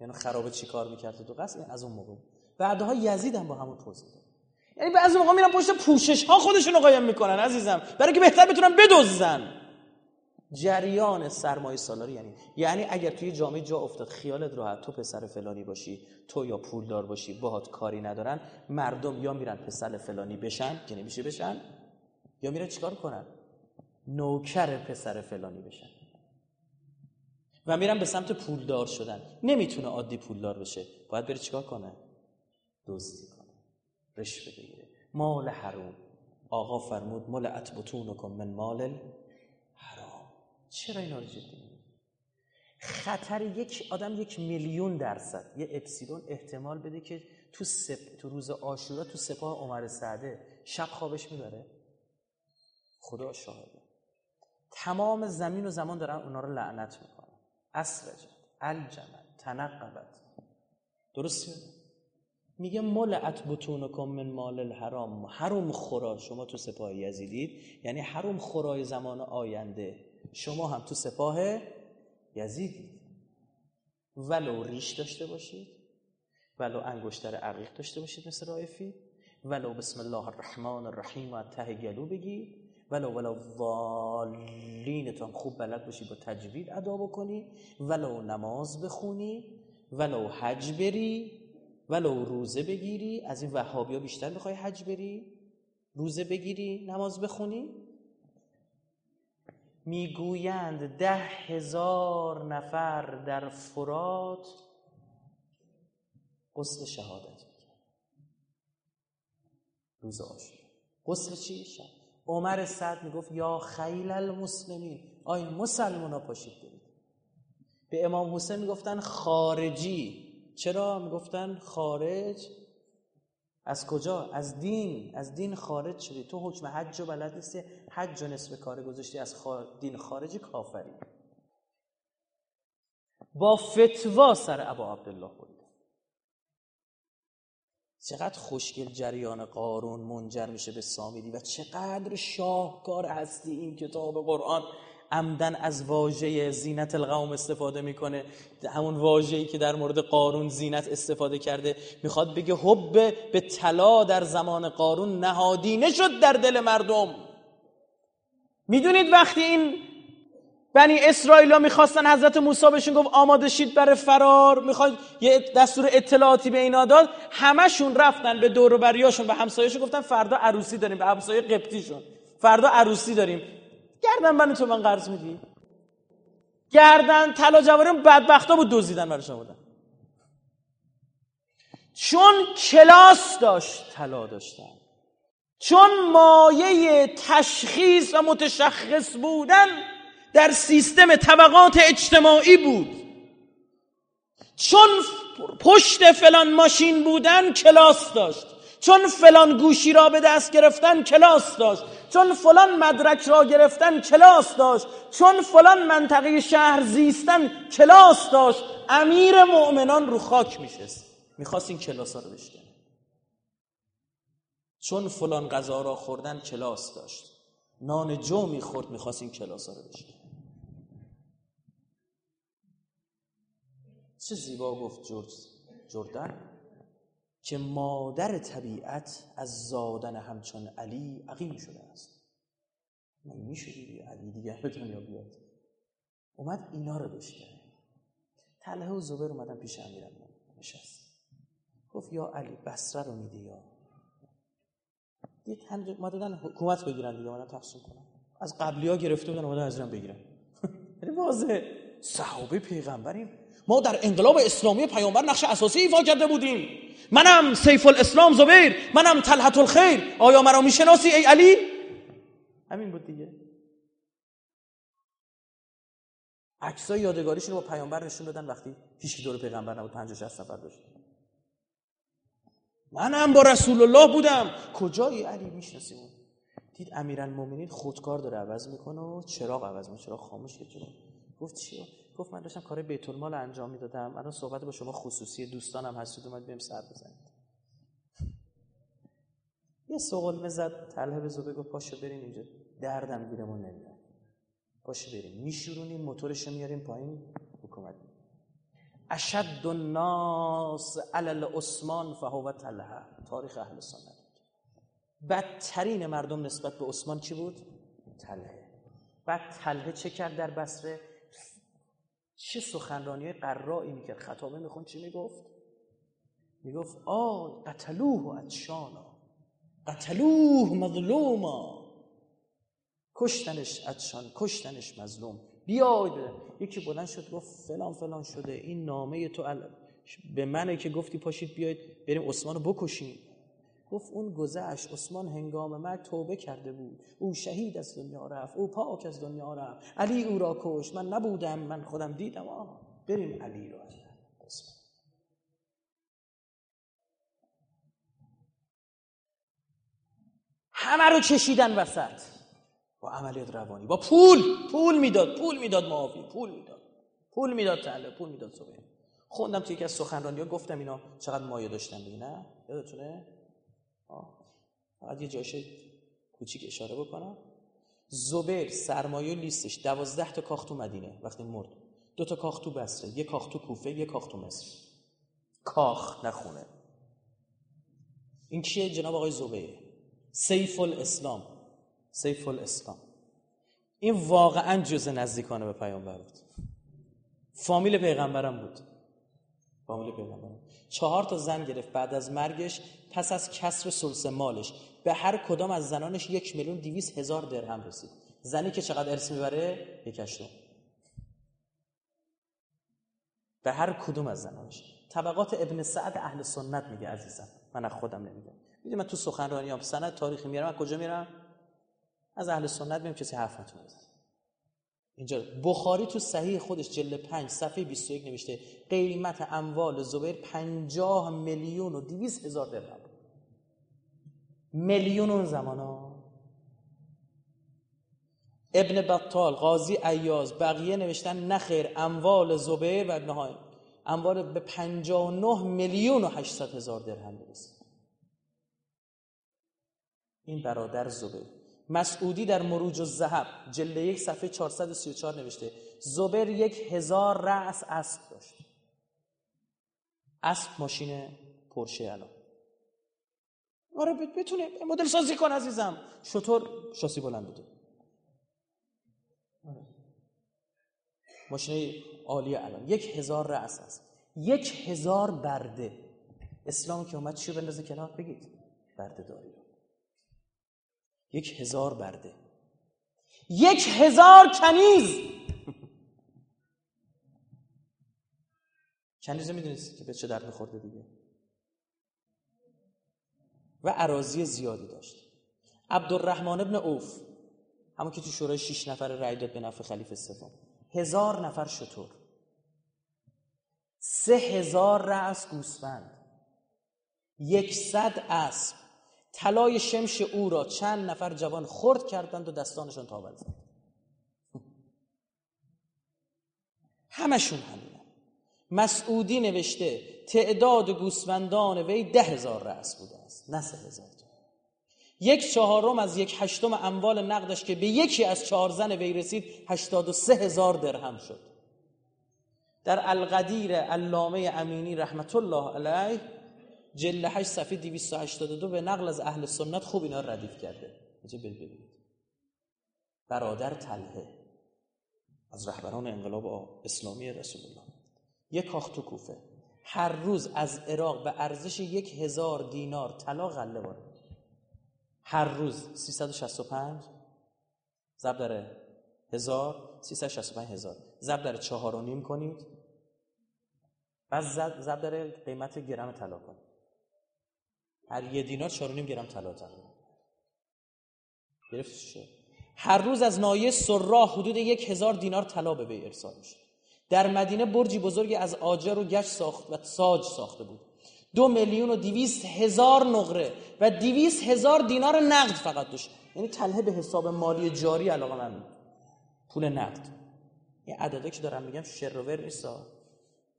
یعنی خرابه چیکار می‌کرد تو قصر؟ از اون موقع بعدها یزید هم با همون پوز میده. یعنی بعضی موقع میرن پشت پوشش‌ها خودشونو قایم میکنن عزیزم، برای که بهتر بتونن بدزدن. جریان سرمایه سالاری یعنی اگر توی جامعه جا افتاد خیالت راحت تو پسر فلانی باشی، تو یا پولدار باشی، باهات کاری ندارن، مردم یا میرن پسر فلانی بشن که نمیشه بشن، یا میرن چیکار کنن؟ نوکر پسر فلانی بشن و میرن به سمت پولدار شدن. نمیتونه عادی پولدار بشه، باید بره چیکار کنه؟ دزدی کنه، رشوه بگیره، مال حرام. آقا فرمود ملعت بطونکم من مال حرام. چرا اینا رو جدی میگیری؟ خطر یک آدم 1,000,000% یه اپسیلون احتمال بده که تو روز عاشورا تو سپاه عمر سعده شب خوابش میبره. خدا شاهده تمام زمین و زمان دارن اونا رو لعنت میکنن. اسرجت الجمل تنقبت، درسته؟ میگه ملعت بطونکم من مال الحرام، حرام خورا. شما تو سپاه یزیدید یعنی حرام خورای زمان آینده. شما هم تو سپاه یزیدید. ولو ریش داشته باشید، ولو انگشتر عقیق داشته باشید مثل رائفی، ولو بسم الله الرحمن الرحیم و ته گلو بگید، ولو والینتون خوب بلد باشی با تجوید ادا بکنی، ولو نماز بخونی، ولو حج بری، ولو روزه بگیری. از این وهابیا بیشتر میخوای حج بری، روزه بگیری، نماز بخونی. میگویند 10,000 نفر در فرات غسل شهادت میکنن روز عاشور. غسل چی؟ شهادت. عمر سعد میگفت یا خیل المسلمین، آی مسلمانا پاشید برید. به امام حسین میگفتن خارجی. چرا میگفتن خارج؟ از کجا؟ از دین خارج شدی، تو حکم حج و بلد نیستی، حج و نصف کار گذاشتی، از دین خارجی، کافری. با فتوا سر ابا عبدالله بود. چقدر خوشگل جریان قارون منجر میشه به سامیدی و چقدر شاهکار هستی. این کتاب قرآن عمدن از واژه زینت القوم استفاده میکنه، همون واژه‌ای که در مورد قارون زینت استفاده کرده. میخواد بگه حب به طلا در زمان قارون نهادینه شد در دل مردم. میدونید وقتی این بنی اسرائیل‌ها میخواستن حضرت موسی بهشون گفت آماده شید برای فرار، میخواد یه دستور اطلاعاتی به اینا داد، همشون رفتن به دور و بریاشون، به همسایه‌شون گفتن فردا عروسی داریم، به همسایه قبطیشون فردا عروسی داریم. گردن بند تو من قرض میدی؟ گردن طلا جواریم بدبختا بود دزدیدن برش آوردن. چون کلاس داشت طلا داشتن، چون مایه تشخیص و متشخص بودن در سیستم طبقات اجتماعی بود، چون پشت فلان ماشین بودن کلاس داشت، چون فلان گوشی را به دست گرفتن کلاس داشت، چون فلان مدرک را گرفتن کلاس داشت، چون فلان منطقه شهر زیستن کلاس داشت، امیر مؤمنان رو خاک میشست. میخواست این کلاس ها رو بشکنه. چون فلان غذا را خوردن کلاس داشت، نان جو میخورد، میخواست این کلاس ها رو بشکنه. چه زیبا گفت جردن که مادر طبیعت از زادن همچون علی عقیم شده است. نمیشه دیگه علی دیگر به دنیا بیاد. اومد اینا رو بشکنه. طلحه و زبیر اومدن پیش امیرالمومنین نشست. گفت یا علی بصره رو میدی یا یک هنجه ما دادن حکومت بگیرن دیگه، اومدن تقسیم کنن. از قبلی ها گرفته بودن اومدن از اینا بگیرن. یعنی واضحه صحابه پیغمبریم. ما در انقلاب اسلامی پیامبر نقش اساسی ایفا کرده بودیم. منم سیف الاسلام زبیر، منم طلحة الخیر، آیا مرا میشناسی ای علی؟ همین بود دیگه. عکسای یادگاریش رو با پیامبر نشون دادن وقتی هیچ کی دور پیغمبر نبود، 50 60 نفر داشت. منم با رسول الله بودم. کجای علی میشناسیم؟ دید امیرالمومنین خودکار داره عوض میکنه و چراغ عوض میشه، چراغ خاموش شد. گفت چیه؟ گفت من داشتم کار بیت المال انجام میدادم، الان صحبت با شما خصوصی دوستانم هستید، اومد بهم سر بزنید. یه سوال زد طلحه به زبیر، گفت پاشو بریم اینجا، دردم گیرمون نمیاد، پاشو بریم میشورونیم موتورش میاریم پایین حکومت. اشد الناس علی العثمان فهو طلحه. تاریخ اهل سنت. بدترین مردم نسبت به عثمان کی بود؟ طلحه. بعد طلحه چه کرد در بصره؟ چه سخنرانی‌های قرایی میکرد، خطابه میخوند، چی میگفت؟ میگفت آه قتلوه عطشانا، قتلوه مظلوما، کشتنش عطشان، کشتنش مظلوم. بیاید بده. یکی بلند شد گفت فلان فلان شده، این نامه تو به منه که گفتی پاشید بیاید بریم عثمان رو بکشیم. گفت اون گذشت، عثمان هنگام مرگ توبه کرده بود، او شهید از دنیا رفت، او پاک از دنیا رفت، علی او را کشت، من نبودم، من خودم دیدم. آه بریم علی را. همه رو کشیدن وسط با عملیات روانی، با پول میداد معاویه، پول میداد طلحه، پول میداد زبیر. خوندم توی یکی از سخنرانی‌ها گفتم اینا چقدر مایه داشتن دیگه، نه یادتونه؟ باید یه جایش کوچیک اشاره بکنم. زبیر سرمایه لیستش 12 تا کاخ تو مدینه وقتی مرد، 2 تا کاخ تو بصره، 1 کاخ تو کوفه، 1 کاخ تو مصر. کاخ نخونه. این کیه؟ جناب آقای زبیر سیف الاسلام. این واقعا جز نزدیکانه به پیامبر بود، فامیل پیغمبرم بود، فامیل پیغمبرم. 4 تا زن گرفت بعد از مرگش، پس از کسر ثلث مالش به هر کدام از زنانش 1,200,000 درهم رسید. زنی که چقدر ارث میبره؟ 1/8. به هر کدام از زنانش. طبقات ابن سعد اهل سنت میگه عزیزم، من از خودم نمیگم. میگم من تو سخنرانیام سند تاریخی میارم، از کجا میارم؟ از اهل سنت میگم، کسی حرفتون بزنه. اینجا بخاری تو صحیح خودش جلد 5 صفحه 21 نوشته قیمت اموال زبیر 50,200,000 درهم. میلیون اون زمانا. ابن بطال، قاضی عیاض، بقیه نوشتن نخیر، اموال زبیر و نهای اموال به 59,800,000 درهم برسید. این برادر زبیر. مسعودی در مروج الذهب جلد 1 صفحه 434 نوشته زبیر 1,000 رأس اسب داشت. اسب ماشین پورشه الان. آره بتونه مدل سازی کن عزیزم. شتر شاسی بلند بوده. آره. ماشین عالی الان 1,000 رأس اسب، 1,000 برده. اسلام که اومد چی بندازه کنار؟ بگید برده داری. 1,000 برده، 1,000 کنیز. کنیز میدونید که به چه درد میخورده دیگه. و اراضی زیادی داشت. عبدالرحمن ابن عوف، همون که تو شورای 6 نفر رای داد به نفع خلیفه سوم، 1000 نفر شتر، 3,000 رأس گوسفند، 100 اسب، طلای شمش او را چند نفر جوان خرد کردند و دستانشان تاول زد. همشون همینن. مسعودی نوشته تعداد گوسفندان وی 10,000 رأس بوده است، نه 3,000. 1/4 از 1/8 اموال نقدش که به یکی از 4 زن وی رسید 83,000 درهم شد. در القدیر علامه امینی رحمت الله علیه جلد 8 صفحه 282 به نقل از اهل سنت خوب اینا ردیف کرده. برادر طلحه از رهبران انقلاب اسلامی رسول الله، یک کاخ تو کوفه هر روز از عراق به ارزش 1,000 دینار طلا غله وارد، هر روز 365 ضرب در 1000 365,000 ضرب در 4.5 کنید، بعد ضرب در قیمت گرم طلا کنید، هر یه دینار 4.5 گرم طلا تقریبا گرفت شد. هر روز از ناحیه سراح حدود 1,000 دینار طلا به وی ارسال می‌شد. در مدینه برجی بزرگی از آجر و گچ ساخت و ساج ساخته بود. 2,200,000 نقره و 200,000 دینار نقد فقط داشت. یعنی طلحه به حساب مالی جاری علاقه‌مند بود. پول نقد. این عددی که دارم میگم شر و ور نیست،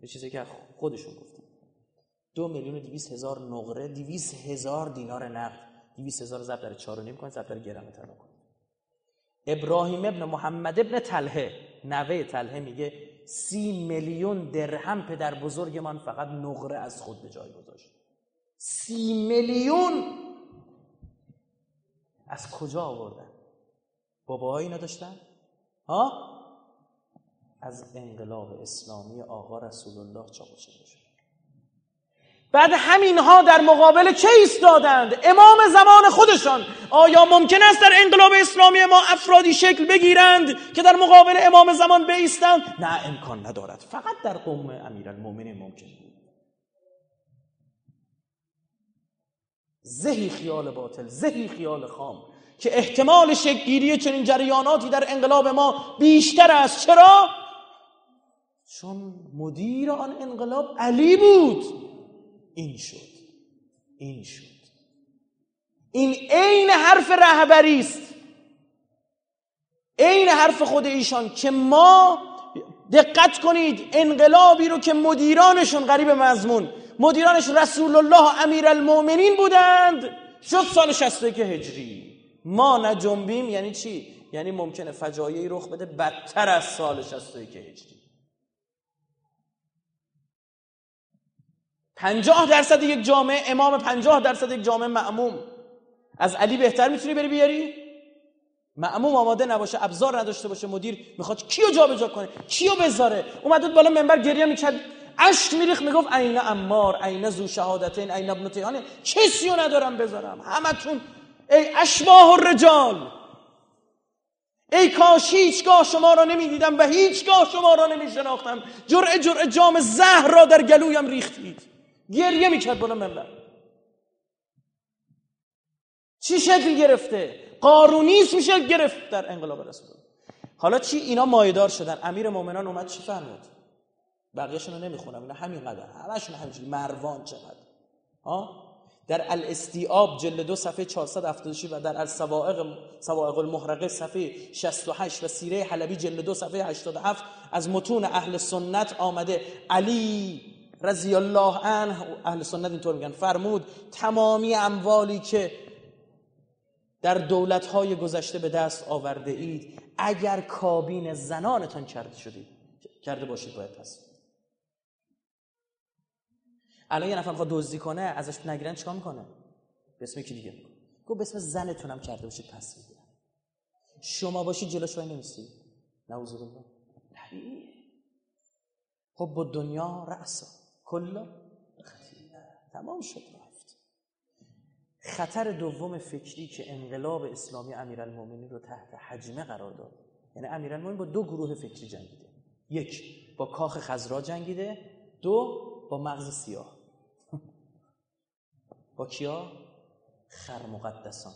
یه چیزی که خودشون گفتن. 2,200,000 نقره، 200,000 دینار نقد. 200,000 ضرب در 4.5 کن، ضرب در گرم طلا کن. ابراهیم ابن محمد ابن طلحه، نوه طلحه، میگه 30 میلیون درهم پدر بزرگ من فقط نقره از خود به جای گذاشت. 30 میلیون از کجا آوردن؟ باباهایی نداشتن؟ ها؟ از انقلاب اسلامی آقا رسول الله چاقو چه شد. بعد همینها در مقابل چه ایستادند؟ امام زمان خودشان. آیا ممکن است در انقلاب اسلامی ما افرادی شکل بگیرند که در مقابل امام زمان بایستند؟ نه، امکان ندارد. فقط در قوم امیرالمومنین ممکن بود. زهی خیال باطل، زهی خیال خام که احتمال شکل گیری چنین جریاناتی در انقلاب ما بیشتر است. چرا؟ چون مدیر آن انقلاب علی بود. این شد. این عین حرف رهبری است، عین حرف خود ایشان که ما دقت کنید انقلابی رو که مدیرانشون قریب مضمون، مدیرانش رسول الله امیرالمومنین بودند، شد سال 61 هجری. ما نجنبیم یعنی چی؟ یعنی ممکنه فجایعی رخ بده بدتر از سال 61 هجری. 50% یک جامعه امام، 50% یک جامعه معموم. از علی بهتر میتونی بری بیاری؟ معموم آماده نباشه، ابزار نداشته باشه، مدیر میخواد کیو جابجا کنه، کیو بذاره. اومد بود بالا منبر گریه میکرد، اشک میریخت، میگفت عین عمار، عین ذو شهادتین، عین ابن تیان، کسیو ندارم بذارم، همتون ای اشباح الرجال، ای کاش هیچگاه شما را نمیدیدم و هیچگاه شما را نمیشناختم، جرعه جرعه جام زهر را در گلویم ریختید. گریه میکرد بالا منبر. چی شکل گرفته؟ قارونیسم شکل گرفت در انقلاب رسول الله. حالا چی؟ اینا مایدار شدن. امیر مومنان اومد چی فرمود؟ بقیه‌شون رو نمیخونم، اینا همینقدر، همشون همینجوری. مروان چقدر ها؟ در الاستیاب جلد 2 صفحه 476 و در السوائق المحرقه صفحه 68 و سیره حلبی جلد 2 صفحه 87 از متون اهل سنت آمده. علی رضی الله عنه، اهل سنت اینطور میگن، فرمود تمامی اموالی که در دولت‌های گذشته به دست آورده اید اگر کابین زنانتان کرده باشید باید پس. الان یه نفر میخواد دزدی کنه، ازش نگیرن چیکار میکنه؟ به اسم یکی دیگه میکنه. گفت به اسم زنتونم کرده باشید پس میگیرن. شما باشید جلوش وای نمیسی. نعوذ بالله. خب با دنیا رأسا کلا تمام شد، رفت. خطر دوم فکری که انقلاب اسلامی امیرالمومنین رو تحت هجمه قرار داد، یعنی امیرالمومنین با 2 گروه فکری جنگیده. 1 با کاخ خزرا جنگیده، 2 با مغز سیاه. با کیا؟ خرمقدسان.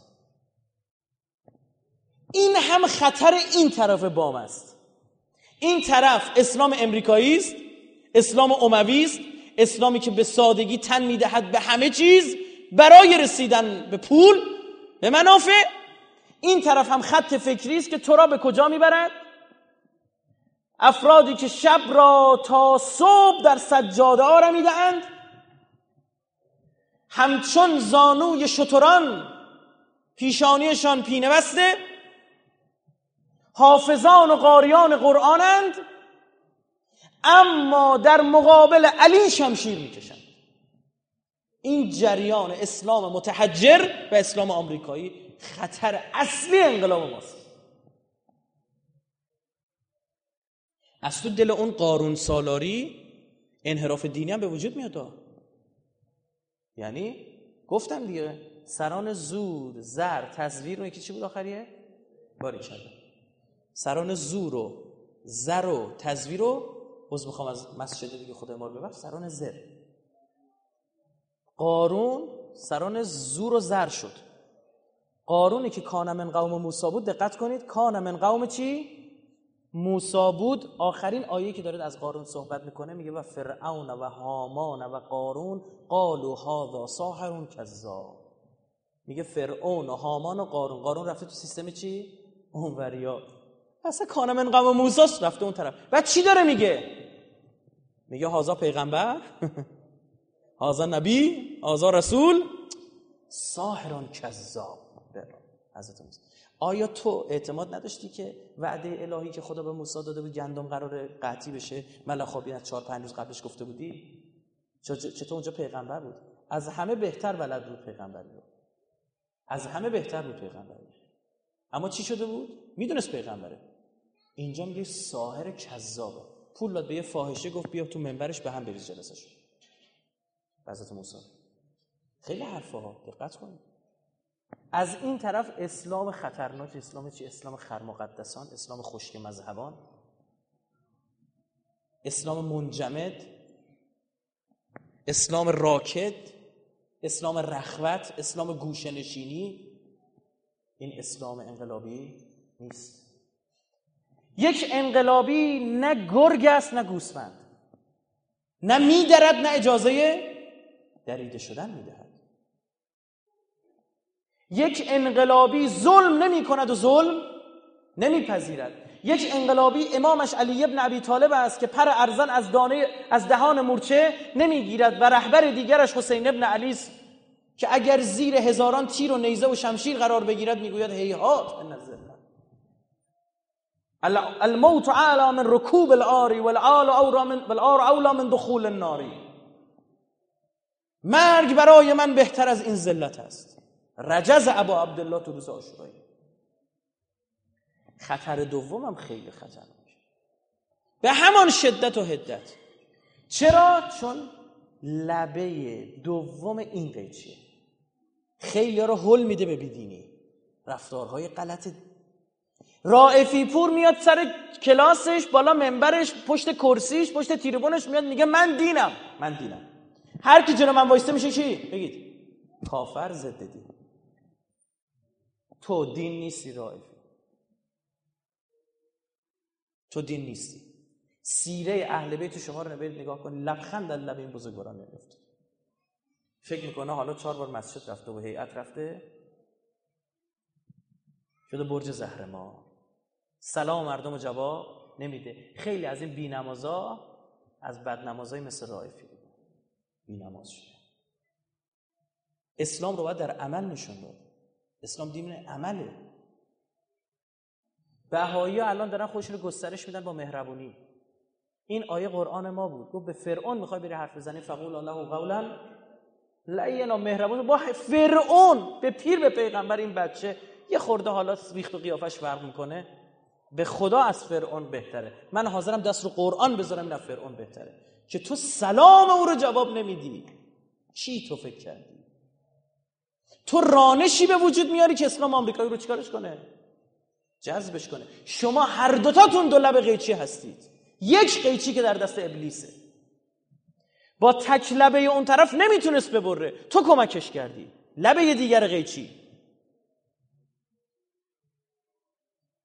این هم خطر این طرف بام است. این طرف اسلام امریکایی است، اسلام اموی است، اسلامی که به سادگی تن می‌دهد به همه چیز، برای رسیدن به پول، به منافع. این طرف هم خط فکری است که تو را به کجا میبرد؟ افرادی که شب را تا صبح در سجاده ها را میدهند، همچون زانوی شتران پیشانیشان پینه بسته، حافظان و قاریان قرآنند، اما در مقابل علی شمشیر میکشند. این جریان اسلام متحجر و اسلام آمریکایی خطر اصلی انقلاب ماست. از تو دل اون قارون سالاری انحراف دینی هم به وجود میاد. یعنی گفتم دیگه، سران زور، زر، تزویر، اون یکی چی بود آخریه؟ باریکلا. سران زور و زر و تزویر رو باز میخوام از مسجد دیگه خدای ما رو ببخش، سران زر. قارون سران زور و زر شد. قارونی که کان من قوم موسی بود، دقت کنید، کان من قوم چی؟ موسی بود. آخرین آیه‌ای که داره از قارون صحبت میکنه میگه و فرعون و هامان و قارون قالوا هذا ساحر کذاب. میگه فرعون و هامان و قارون. قارون رفته تو سیستم چی؟ اونوریا. اصلا کان من قوم موسی رفته اون طرف. بعد چی داره میگه؟ میگه هذا پیغمبر هذا نبی هذا رسول ساحر کذاب. حضرت موسی، آیا تو اعتماد نداشتی که وعده الهی که خدا به موسی داده بود گندم قراره قطعی بشه، ملخابی از 4-5 روز قبلش گفته بودی؟ چطور اونجا پیغمبر بود؟ از همه بهتر ولد بود پیغمبری بود، از همه بهتر بود پیغمبری، اما چی شده بود؟ میدونست پیغمبره. اینجا میگه ساحر کذابه. پول داد به یه فاحشه، گفت بیا تو منبرش به هم بریز جلسه‌شو. حضرت موسی. خیلی حرفاها، دقت کنید. از این طرف اسلام خطرناک، اسلام چی؟ اسلام خرمقدسان، اسلام خشک مذهبان، اسلام منجمد، اسلام راکد، اسلام رخوت، اسلام گوشه‌نشینی. این اسلام انقلابی نیست. یک انقلابی نه گرگ است نه گوسفند، نه میدرد نه اجازه دریده شدن میدهد. یک انقلابی ظلم نمی کند و ظلم نمی پذیرد. یک انقلابی امامش علی ابن ابی طالب است که پر ارزن از دهان مورچه نمی گیرد و رهبر دیگرش حسین ابن علی است که اگر زیر هزاران تیر و نیزه و شمشیر قرار بگیرد میگوید هیهات ان الذله الموت اعلی من رکوب العاری والعار اولی من دخول النار. مرگ برای من بهتر از این ذلت است. رجز ابا عبدالله تو روز عاشورایی. خطر دوم هم خیلی خطرناک، به همان شدت و حدت. چرا؟ چون لبه دوم این قیچیه. خیلی ها رو هل میده به بیدینی، رفتارهای غلطه. رائفی پور میاد سر کلاسش، بالا منبرش، پشت کرسیش، پشت تریبونش میاد میگه من دینم، من دینم. هر کی جلو من وایسته میشه چی؟ بگید کافر، ضد دین. تو دین نیستی رائفی، تو دین نیستی. سیره اهل بیت شما رو برید نگاه کن، لبخند از لب این بزرگواران نمیفته. فکر میکنه حالا 4 بار مسجد رفته و هیئت رفته شده برج زهرما، سلام مردم رو جواب نمیده. خیلی از این بی‌نمازا از بدنمازای مثل رائفی بی‌نماز شده. اسلام رو باید در عمل نشون داد. اسلام دین عمله. بهایی‌ها الان دارن خودشون رو گسترش میدن با مهربونی. این آیه قرآن ما بود، گفت به فرعون میخوای بری حرف بزنی فقول الله قولا لینا. مهربون با فرعون، به پیر، به پیغمبر. این بچه یه خورده حالا ریخت و قیافش فرق میکنه، به خدا از فرعون بهتره. من حاضرم دست رو قرآن بذارم، نه فرعون بهتره که تو سلام او رو جواب نمیدی. چی تو فکر کردی؟ تو رانشی به وجود میاری که اسلام آمریکایی رو چیکارش کنه؟ جذبش کنه. شما هر دوتاتون دو لب قیچی هستید. یک قیچی که در دست ابلیسه، با تک لبه اون طرف نمیتونست ببره، تو کمکش کردی. لبه دیگر قیچی،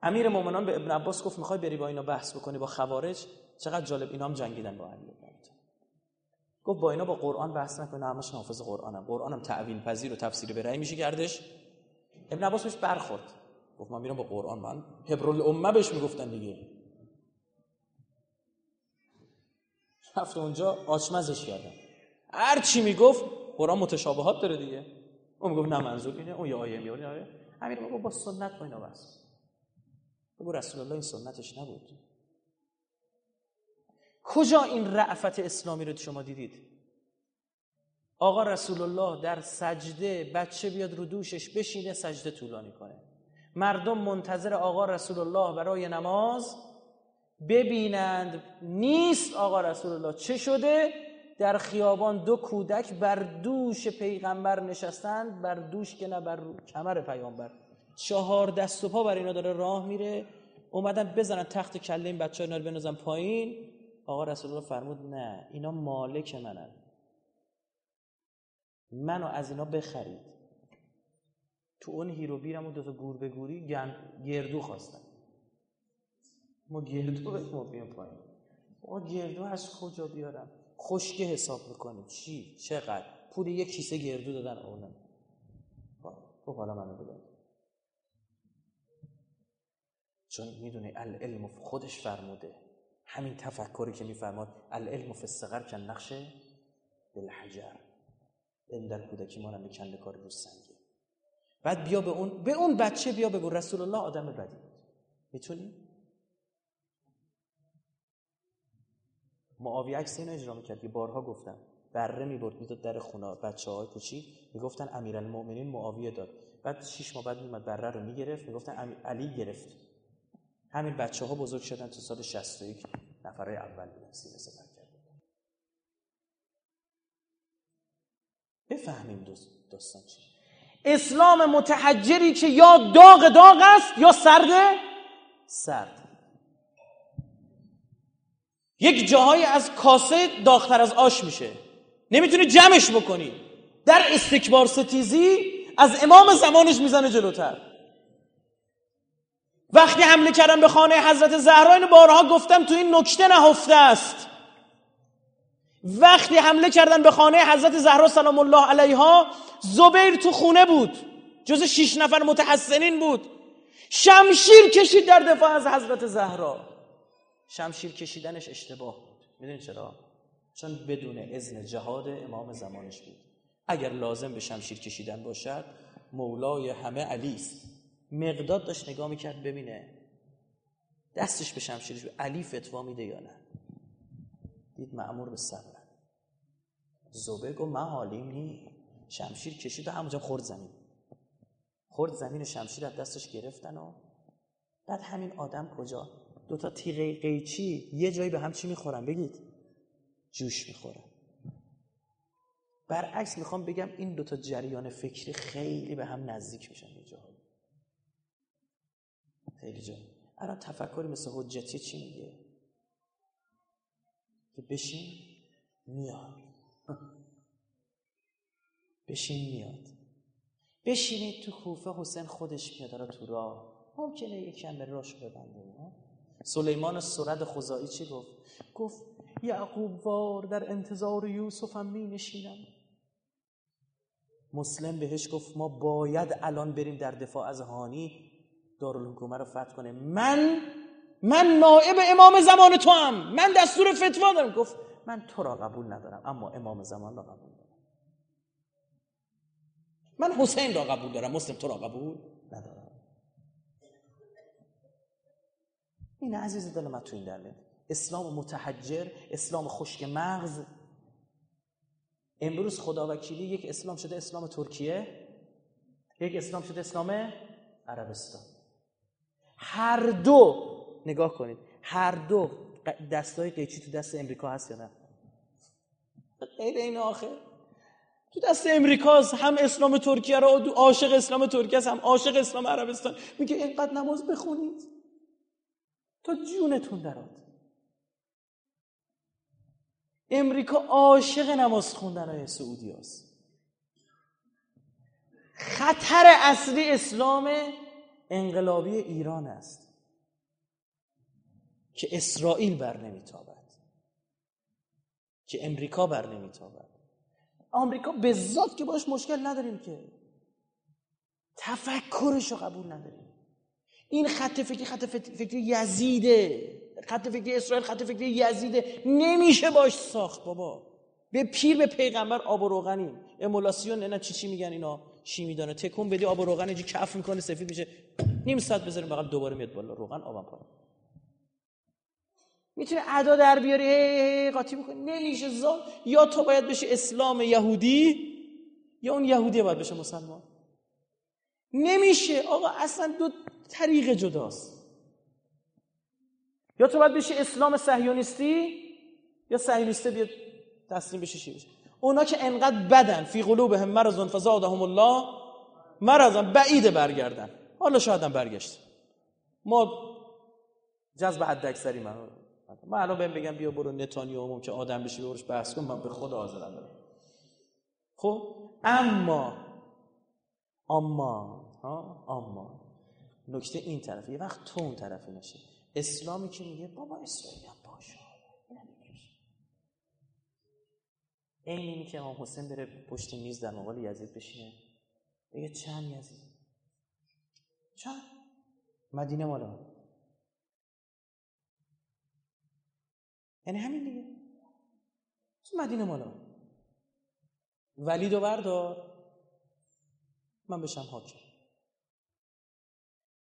امیر مومنان به ابن عباس گفت میخوای بری با اینا بحث بکنی با خوارج؟ چقدر جالب، اینا هم جنگیدن با علی. گفت با اینا با قرآن بحث نکن، همش حافظ قرآنم، قرآنم تعویل پذیر و تفسیر به رأی میشه گردش. ابن عباس بهش برخورد، گفت من میرم با قرآن، من حبر الامه بهش میگفتن دیگه. رفت اونجا آچمزش کردن، هر چی میگفت قرآن متشابهات داره دیگه، اون میگفت نه منظور اینه، اون یه آیه میاره، آیه امیر بابا با سنت با اینا بس. بگو رسول الله این سنتش نبود. کجا این رأفت اسلامی رو شما دیدید؟ آقا رسول الله در سجده بچه بیاد رو دوشش بشینه سجده طولانی کنه، مردم منتظر آقا رسول الله برای نماز ببینند نیست آقا رسول الله. چه شده؟ در خیابان دو کودک بر دوش پیغمبر نشستند، بر دوش که نه، بر کمر پیغمبر، 4 دست و پا بر اینا داره راه میره. اومدن بزنن تخت کله این بچه ها، اینا رو بنازن پایین. آقا رسول الله فرمود نه، اینا مالک منن، منو از اینا بخرید. تو اون هیروبیرم و دوتا گور به گوری گردو خواستن. ما گردو بیام پایین، ما گردو از کجا بیارم؟ خشکه حساب میکنیم، چی؟ چقدر؟ پول یک کیسه گردو دادن اونم. خب حالا منو بگم، چون میدونه العلم خودش فرموده، همین تفکری که میفرماد العلم فی الصغر کالنقش بالحجر، علم در کودکی ما هم کند کار رو سنگه. بعد بیا به اون بچه بیا بگو رسول الله آدم بدی بود، میتونی؟ معاویه عکس اینو اجرا میکرد که بارها گفتم، بره میبرد میداد در خونه بچه‌های کوچیک، میگفتن امیرالمؤمنین معاویه داد، بعد 6 ماه بعد میومد بره رو میگرفت، میگفتن علی گرفت. همین بچه ها بزرگ شدن، تو سال 61 نفرای اول بودن، سینه سپر کردن. بفهمیم داستان چی؟ اسلام متحجری که یا داغ است یا سرد. یک جاهایی از کاسه داغتر از آش میشه، نمیتونی جمعش بکنی. در استکبار ستیزی از امام زمانش میزنه جلوتر. وقتی حمله کردن به خانه حضرت زهرا، اینو بارها گفتم، تو این نکته نهفته است. وقتی حمله کردن به خانه حضرت زهرا سلام الله علیها، زبیر تو خونه بود، جز 6 نفر متحسنین بود، شمشیر کشید در دفاع از حضرت زهرا. شمشیر کشیدنش اشتباه بود، میدونی چرا؟ چون بدون اذن جهاد امام زمانش بود. اگر لازم به شمشیر کشیدن باشد، مولای همه علی است. مقداد داشت نگاه میکرد ببینه دستش به شمشیرش علی فتوا میده یا نه. دید مأمور به صبر. زبیر گفت من حالیم نی، شمشیر کشید و همونجا خورد زمین و شمشیر از دستش گرفتن. و بعد همین آدم کجا، دوتا تیغه قیچی یه جایی به هم چی میخورن؟ بگید جوش میخورن. برعکس میخوام بگم این دوتا جریان فکری خیلی به هم نزدیک میشن یه جا. الان تفکری مثل حجتی چی میگه؟ که بشین میاد. بشینید تو کوفه، حسین خودش میاد تو راه، ممکنه یکم به راهش ببنده. سلیمان سرد خزائی چی گفت؟ گفت یعقوب وار در انتظار یوسفم می نشینم. مسلم بهش گفت ما باید الان بریم در دفاع از هانی دارالحکومه رو فتح کنه. من نائب امام زمان تو هم، من دستور فتوا دارم. گفت من تو را قبول ندارم، اما امام زمان را قبول دارم. من حسین را قبول دارم، مسلم تو را قبول ندارم. این عزیز دل من تو این درمید اسلام متحجر، اسلام خشک مغز. امروز خداوکیلی یک اسلام شده اسلام ترکیه، یک اسلام شده اسلام عربستان. هر دو نگاه کنید، هر دو دستای قیچی تو دست امریکا هست یا نه؟ غیر این آخر تو دست امریکا هست. هم اسلام ترکیه را عاشق اسلام ترکیه هست، هم عاشق اسلام عربستان. میگه اینقدر نماز بخونید تا جونتون دراد. امریکا عاشق نماز خوندن های سعودی هست. خطر اصلی اسلام انقلابی ایران است که اسرائیل بر نمیتابد. که امریکا بر نمیتابد. امریکا به ذات که باش مشکل نداریم، که تفکرشو قبول نداریم. این خط فکری خط فکری یزیده، خط فکری اسرائیل خط فکری یزیده، نمیشه باش ساخت. بابا به پیر به پیغمبر آب و روغنیم، امولاسیون نه چی میگن اینا، چی میدونه، تکون بدی آب و روغن اینجا کف میکنه سفید میشه، نیم ساعت بذاریم بغل دوباره میاد بالا، روغن آبم پاره میتونه ادا در بیاری، قاطی میکنه، نمیشه. زال یا تو باید بشه اسلام یهودی یا اون یهودی باید بشه مسلمان، نمیشه آقا، اصلا دو طریق جداست. یا تو باید بشه اسلام صهیونیستی یا صهیونیسته بیاد تسلیم بشه چی بشه. اونا که انقدر بدن، فی قلوبهم مرض فزادهم الله مرضا، بعید برگردن. حالا شاید هم برگشت، ما جذب حداکثری من الان بهم بگم بیا برو نتانیاهو که آدم بشی بروش بحث کن، من به خدا حاضرم برم. خب اما نکته این طرفه، یه وقت تو اون طرفی نشه. اسلامی که میگه بابا اسرائیل هم باشه، این که امام حسین بره پشت میز در مقابل یزید بشینه بگه چند یزید، چند مدینه مالا، یعنی همین دیگه، تو مدینه مالا ولیدو بردار من بشم حاکم.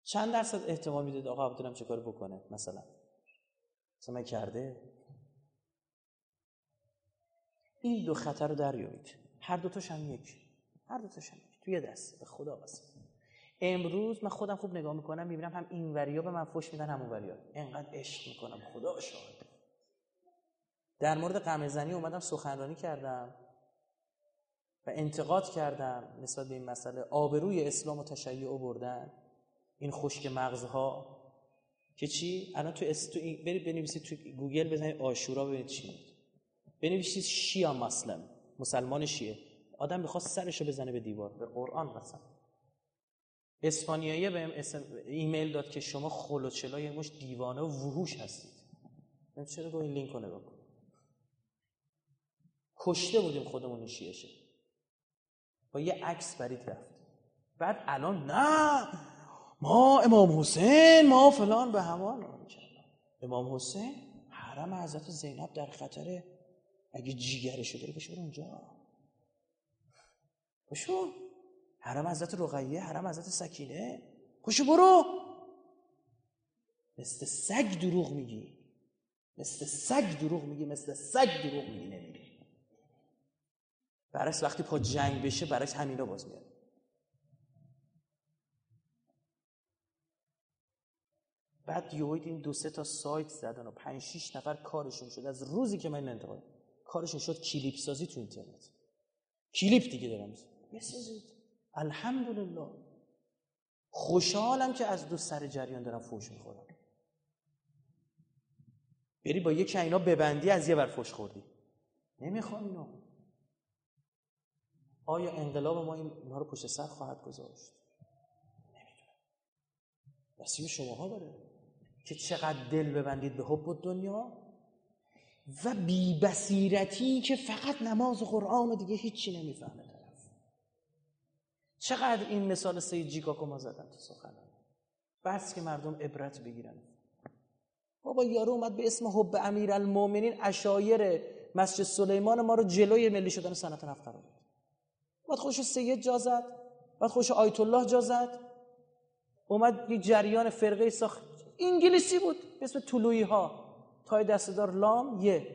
چند درصد احتمال میدید آقا عبدالم چه کار بکنه؟ مثلا من کرده. این دو خطر رو دریابید، هر دوتاش هم یک، هر دوتاش هم یک، توی دست به خدا واسه. امروز من خودم خوب نگاه میکنم میبینم هم این وریا به من فوش میدن هم اون وریا، انقدر عشق میکنم خدا شاهد. در مورد قمه زنی اومدم سخنرانی کردم و انتقاد کردم نسبت به این مسئله، آبروی اسلام و تشیع بردن این خشک مغزها که چی؟ الان تو برید بنویسید تو گوگل بزنید عاشورا ببینید چی میاد. بنویسید شیعه مسلم، مسلمان شیعه، آدم میخواست سرشو بزنه به دیوار، به قرآن قسم. اسپانیایی بهم ایمیل داد که شما خلوچلا یه مش دیوانه و وحوش هستید. من چرا گفتم این لینک رو نگاه کن. کشته بودیم خودمون شیعه شه. با یه عکس برید رفت. بعد الان نه ما امام حسین ما فلان به همان انشالله. امام حسین حرم حضرت زینب در خطره، اگه جیگرشو داری بشو اونجا، بشو حرم حضرت رقیه، حرم حضرت سکینه، بشو برو. مثل سگ دروغ میگی نمیری. برعکس وقتی پا جنگ بشه برعکس همینا باز میاد. بعد یوید این دو سه تا سایت زدن و 5-6 نفر کارشون شد از روزی که من انتقاد کارشون شد کلیپ سازی تو اینترنت. کلیپ دیگه دارم بسازید. الحمدلله خوشحالم که از دو سر جریان دارم فوش میخورم. بری با یک اینا ببندی از یه بر فوش خوردی، نمیخوام اینا. آیا انقلاب ما اینا رو پشت سر خواهد گذاشت؟ نمیدونم. نصیب شماها داره که چقدر دل ببندید به حب دنیا و بی بصیرتی که فقط نماز و قرآن و دیگه هیچی نمیفهمه طرف. چقدر این مثال سید جیکاکو ما زدن تو سخنان، بس که مردم عبرت بگیرن. بابا یارو اومد به اسم حب امیرالمومنین عشایر مسجد سلیمان ما رو جلوی ملی شدن صنعت نفت قرار داد. بعد خودشو سید جا زد، بعد خودشو آیت الله جا زد، اومد یک جریان فرقه ساخت، انگلیسی بود به اسم طلویی ها، تای دستدار لام یه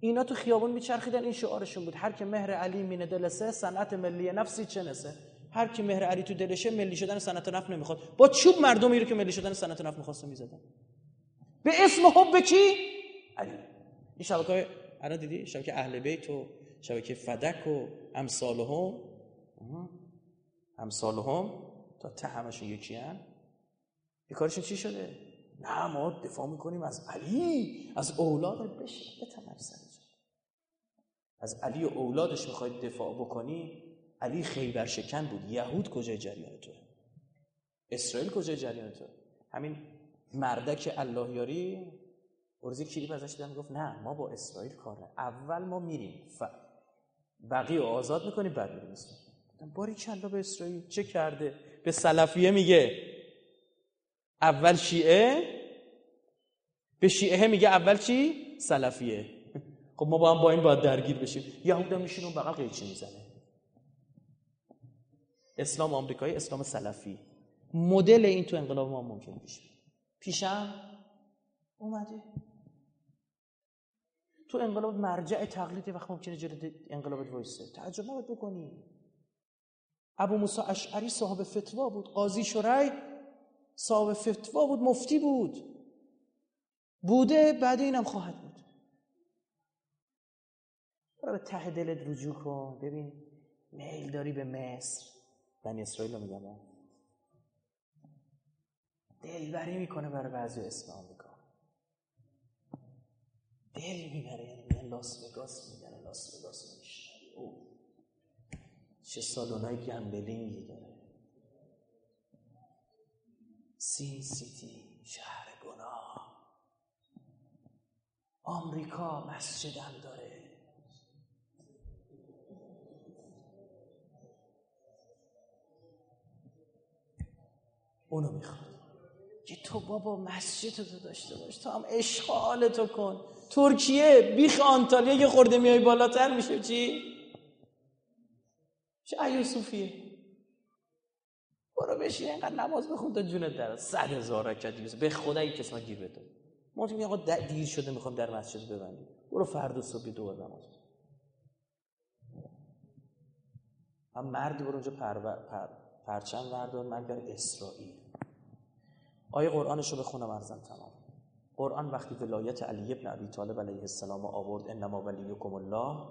اینا تو خیابون میچرخیدن. این شعارشون بود هر که مهر علی مینه دلسه صنعت ملی نفسی چنسه، هر که مهر علی تو دلشه ملی شدن صنعت نفت نمیخواد. با چوب مردمی رو که ملی شدن صنعت نفت می‌خواستن می‌زدن به اسم حب کی؟ علی. این شبکه‌های الان دیدی، شبکه اهل بیت و شبکه فدک و امثالهم تا ته همشون یکی ان. این کارشون چی شده؟ نه ما دفاع میکنیم از علی، از اولاد بشه بتمرسن. از علی و اولادش میخواید دفاع بکنی؟ علی خیبر شکن بود. یهود کجای جریان تو؟ اسرائیل کجای جریان تو؟ همین مردک اللهیاری ارزی کلیپ ازش دیدم گفت نه ما با اسرائیل کار نداریم، اول ما میریم بقیه رو آزاد میکنیم بعد میریم اسرائیل. باریکلا به اسرائیل چه کرده؟ به سلفیه میگه اول شیعه، به شیعه میگه اول چی؟ سلفیه. خب ما با هم با این باید درگیر بشیم. یهودا میشینه اون بغل قیچی میزنه. اسلام آمریکایی، اسلام سلفی، مدل این تو انقلاب ما ممکن بشه. پیشم اومده تو انقلاب مرجع تقلیدی وقت ممکنه جلد انقلابت وایسه. تعجب نباید بکنی. ابو موسی اشعری صاحب فتوا بود، قاضی شورای صاحب فتوا بود، مفتی بود، بوده، بعد اینم خواهد بود. برای ته دلت رجوع کن، ببین میل داری به مصر، بنی اسرائیل رو میگم، دلبری میکنه برای بعضی اسلام بکن، دل میبره، یعنی میگن لاس وگاس، میگن لاس وگاس میشنوی او چه سالونای گمبلینگی داره، سین سیتی شهر گناه، آمریکا مسجدم داره، اونو میخواد که تو بابا مسجد تو داشته باش، تو هم اشغالتو کن. ترکیه بیخ آنتالیا یه خورده میای بالاتر میشه چی؟ چه ایوسوفیه. برو بشین اینقدر نماز بخون تا جونت در 100,000 رکعت میشه، به خدا یک قسمت گیر بده. ما میگیم آقا دیر شده میخوام در مسجد ببندیم، برو فردا صبح دوبار نماز بخون. هم مرد برو اونجا پرچم بردار، من برای اسرائیل. آیه قرآنشو بخونم ارزم تمام. قرآن وقتی ولایت علی ابن ابی طالب علیه السلام آورد، انما ولیکم الله،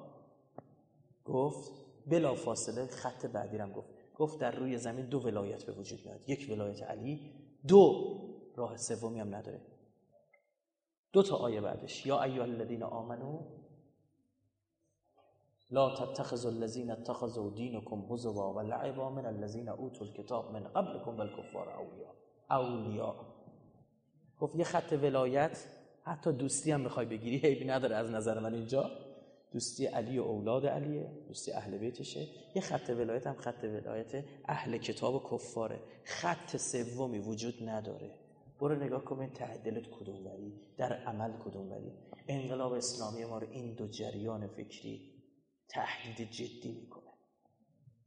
گفت بلا فاصله خط بعدی رم گفت در روی زمین دو ولایت به وجود میاد، یک ولایت علی، دو راه سومی هم نداره. دو تا آیه بعدش یا ایها الذین آمنو لا تتخذوا الذين اتخذوا دينكم هزوا ولعبا من الذين اوتوا الكتاب من قبلكم والكفار اولیاء. گفت یه خط ولایت، حتی دوستی هم میخوای بگیری عیبی نداره، از نظر من اینجا دوستی علی و اولاد علیه، دوستی اهل بیتشه. یه خط ولایت هم خط ولایت اهل کتاب و کفاره. خط سومی وجود نداره. برو نگاه کن این ته دلت کدوم وری، در عمل کدوم وری. انقلاب اسلامی ما رو این دو جریان فکری تحدید جدی میکنه.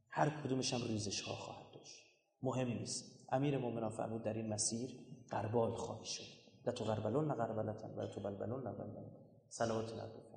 هر کدومش هم ریزش ها خواهد داشت. مهم نیست. امیر مومنان فرمود در این مسیر قربال خواهی شد. لا تو قربلون نه قربلتن و تو بلبلون نه بلبلون. صلوات نبود.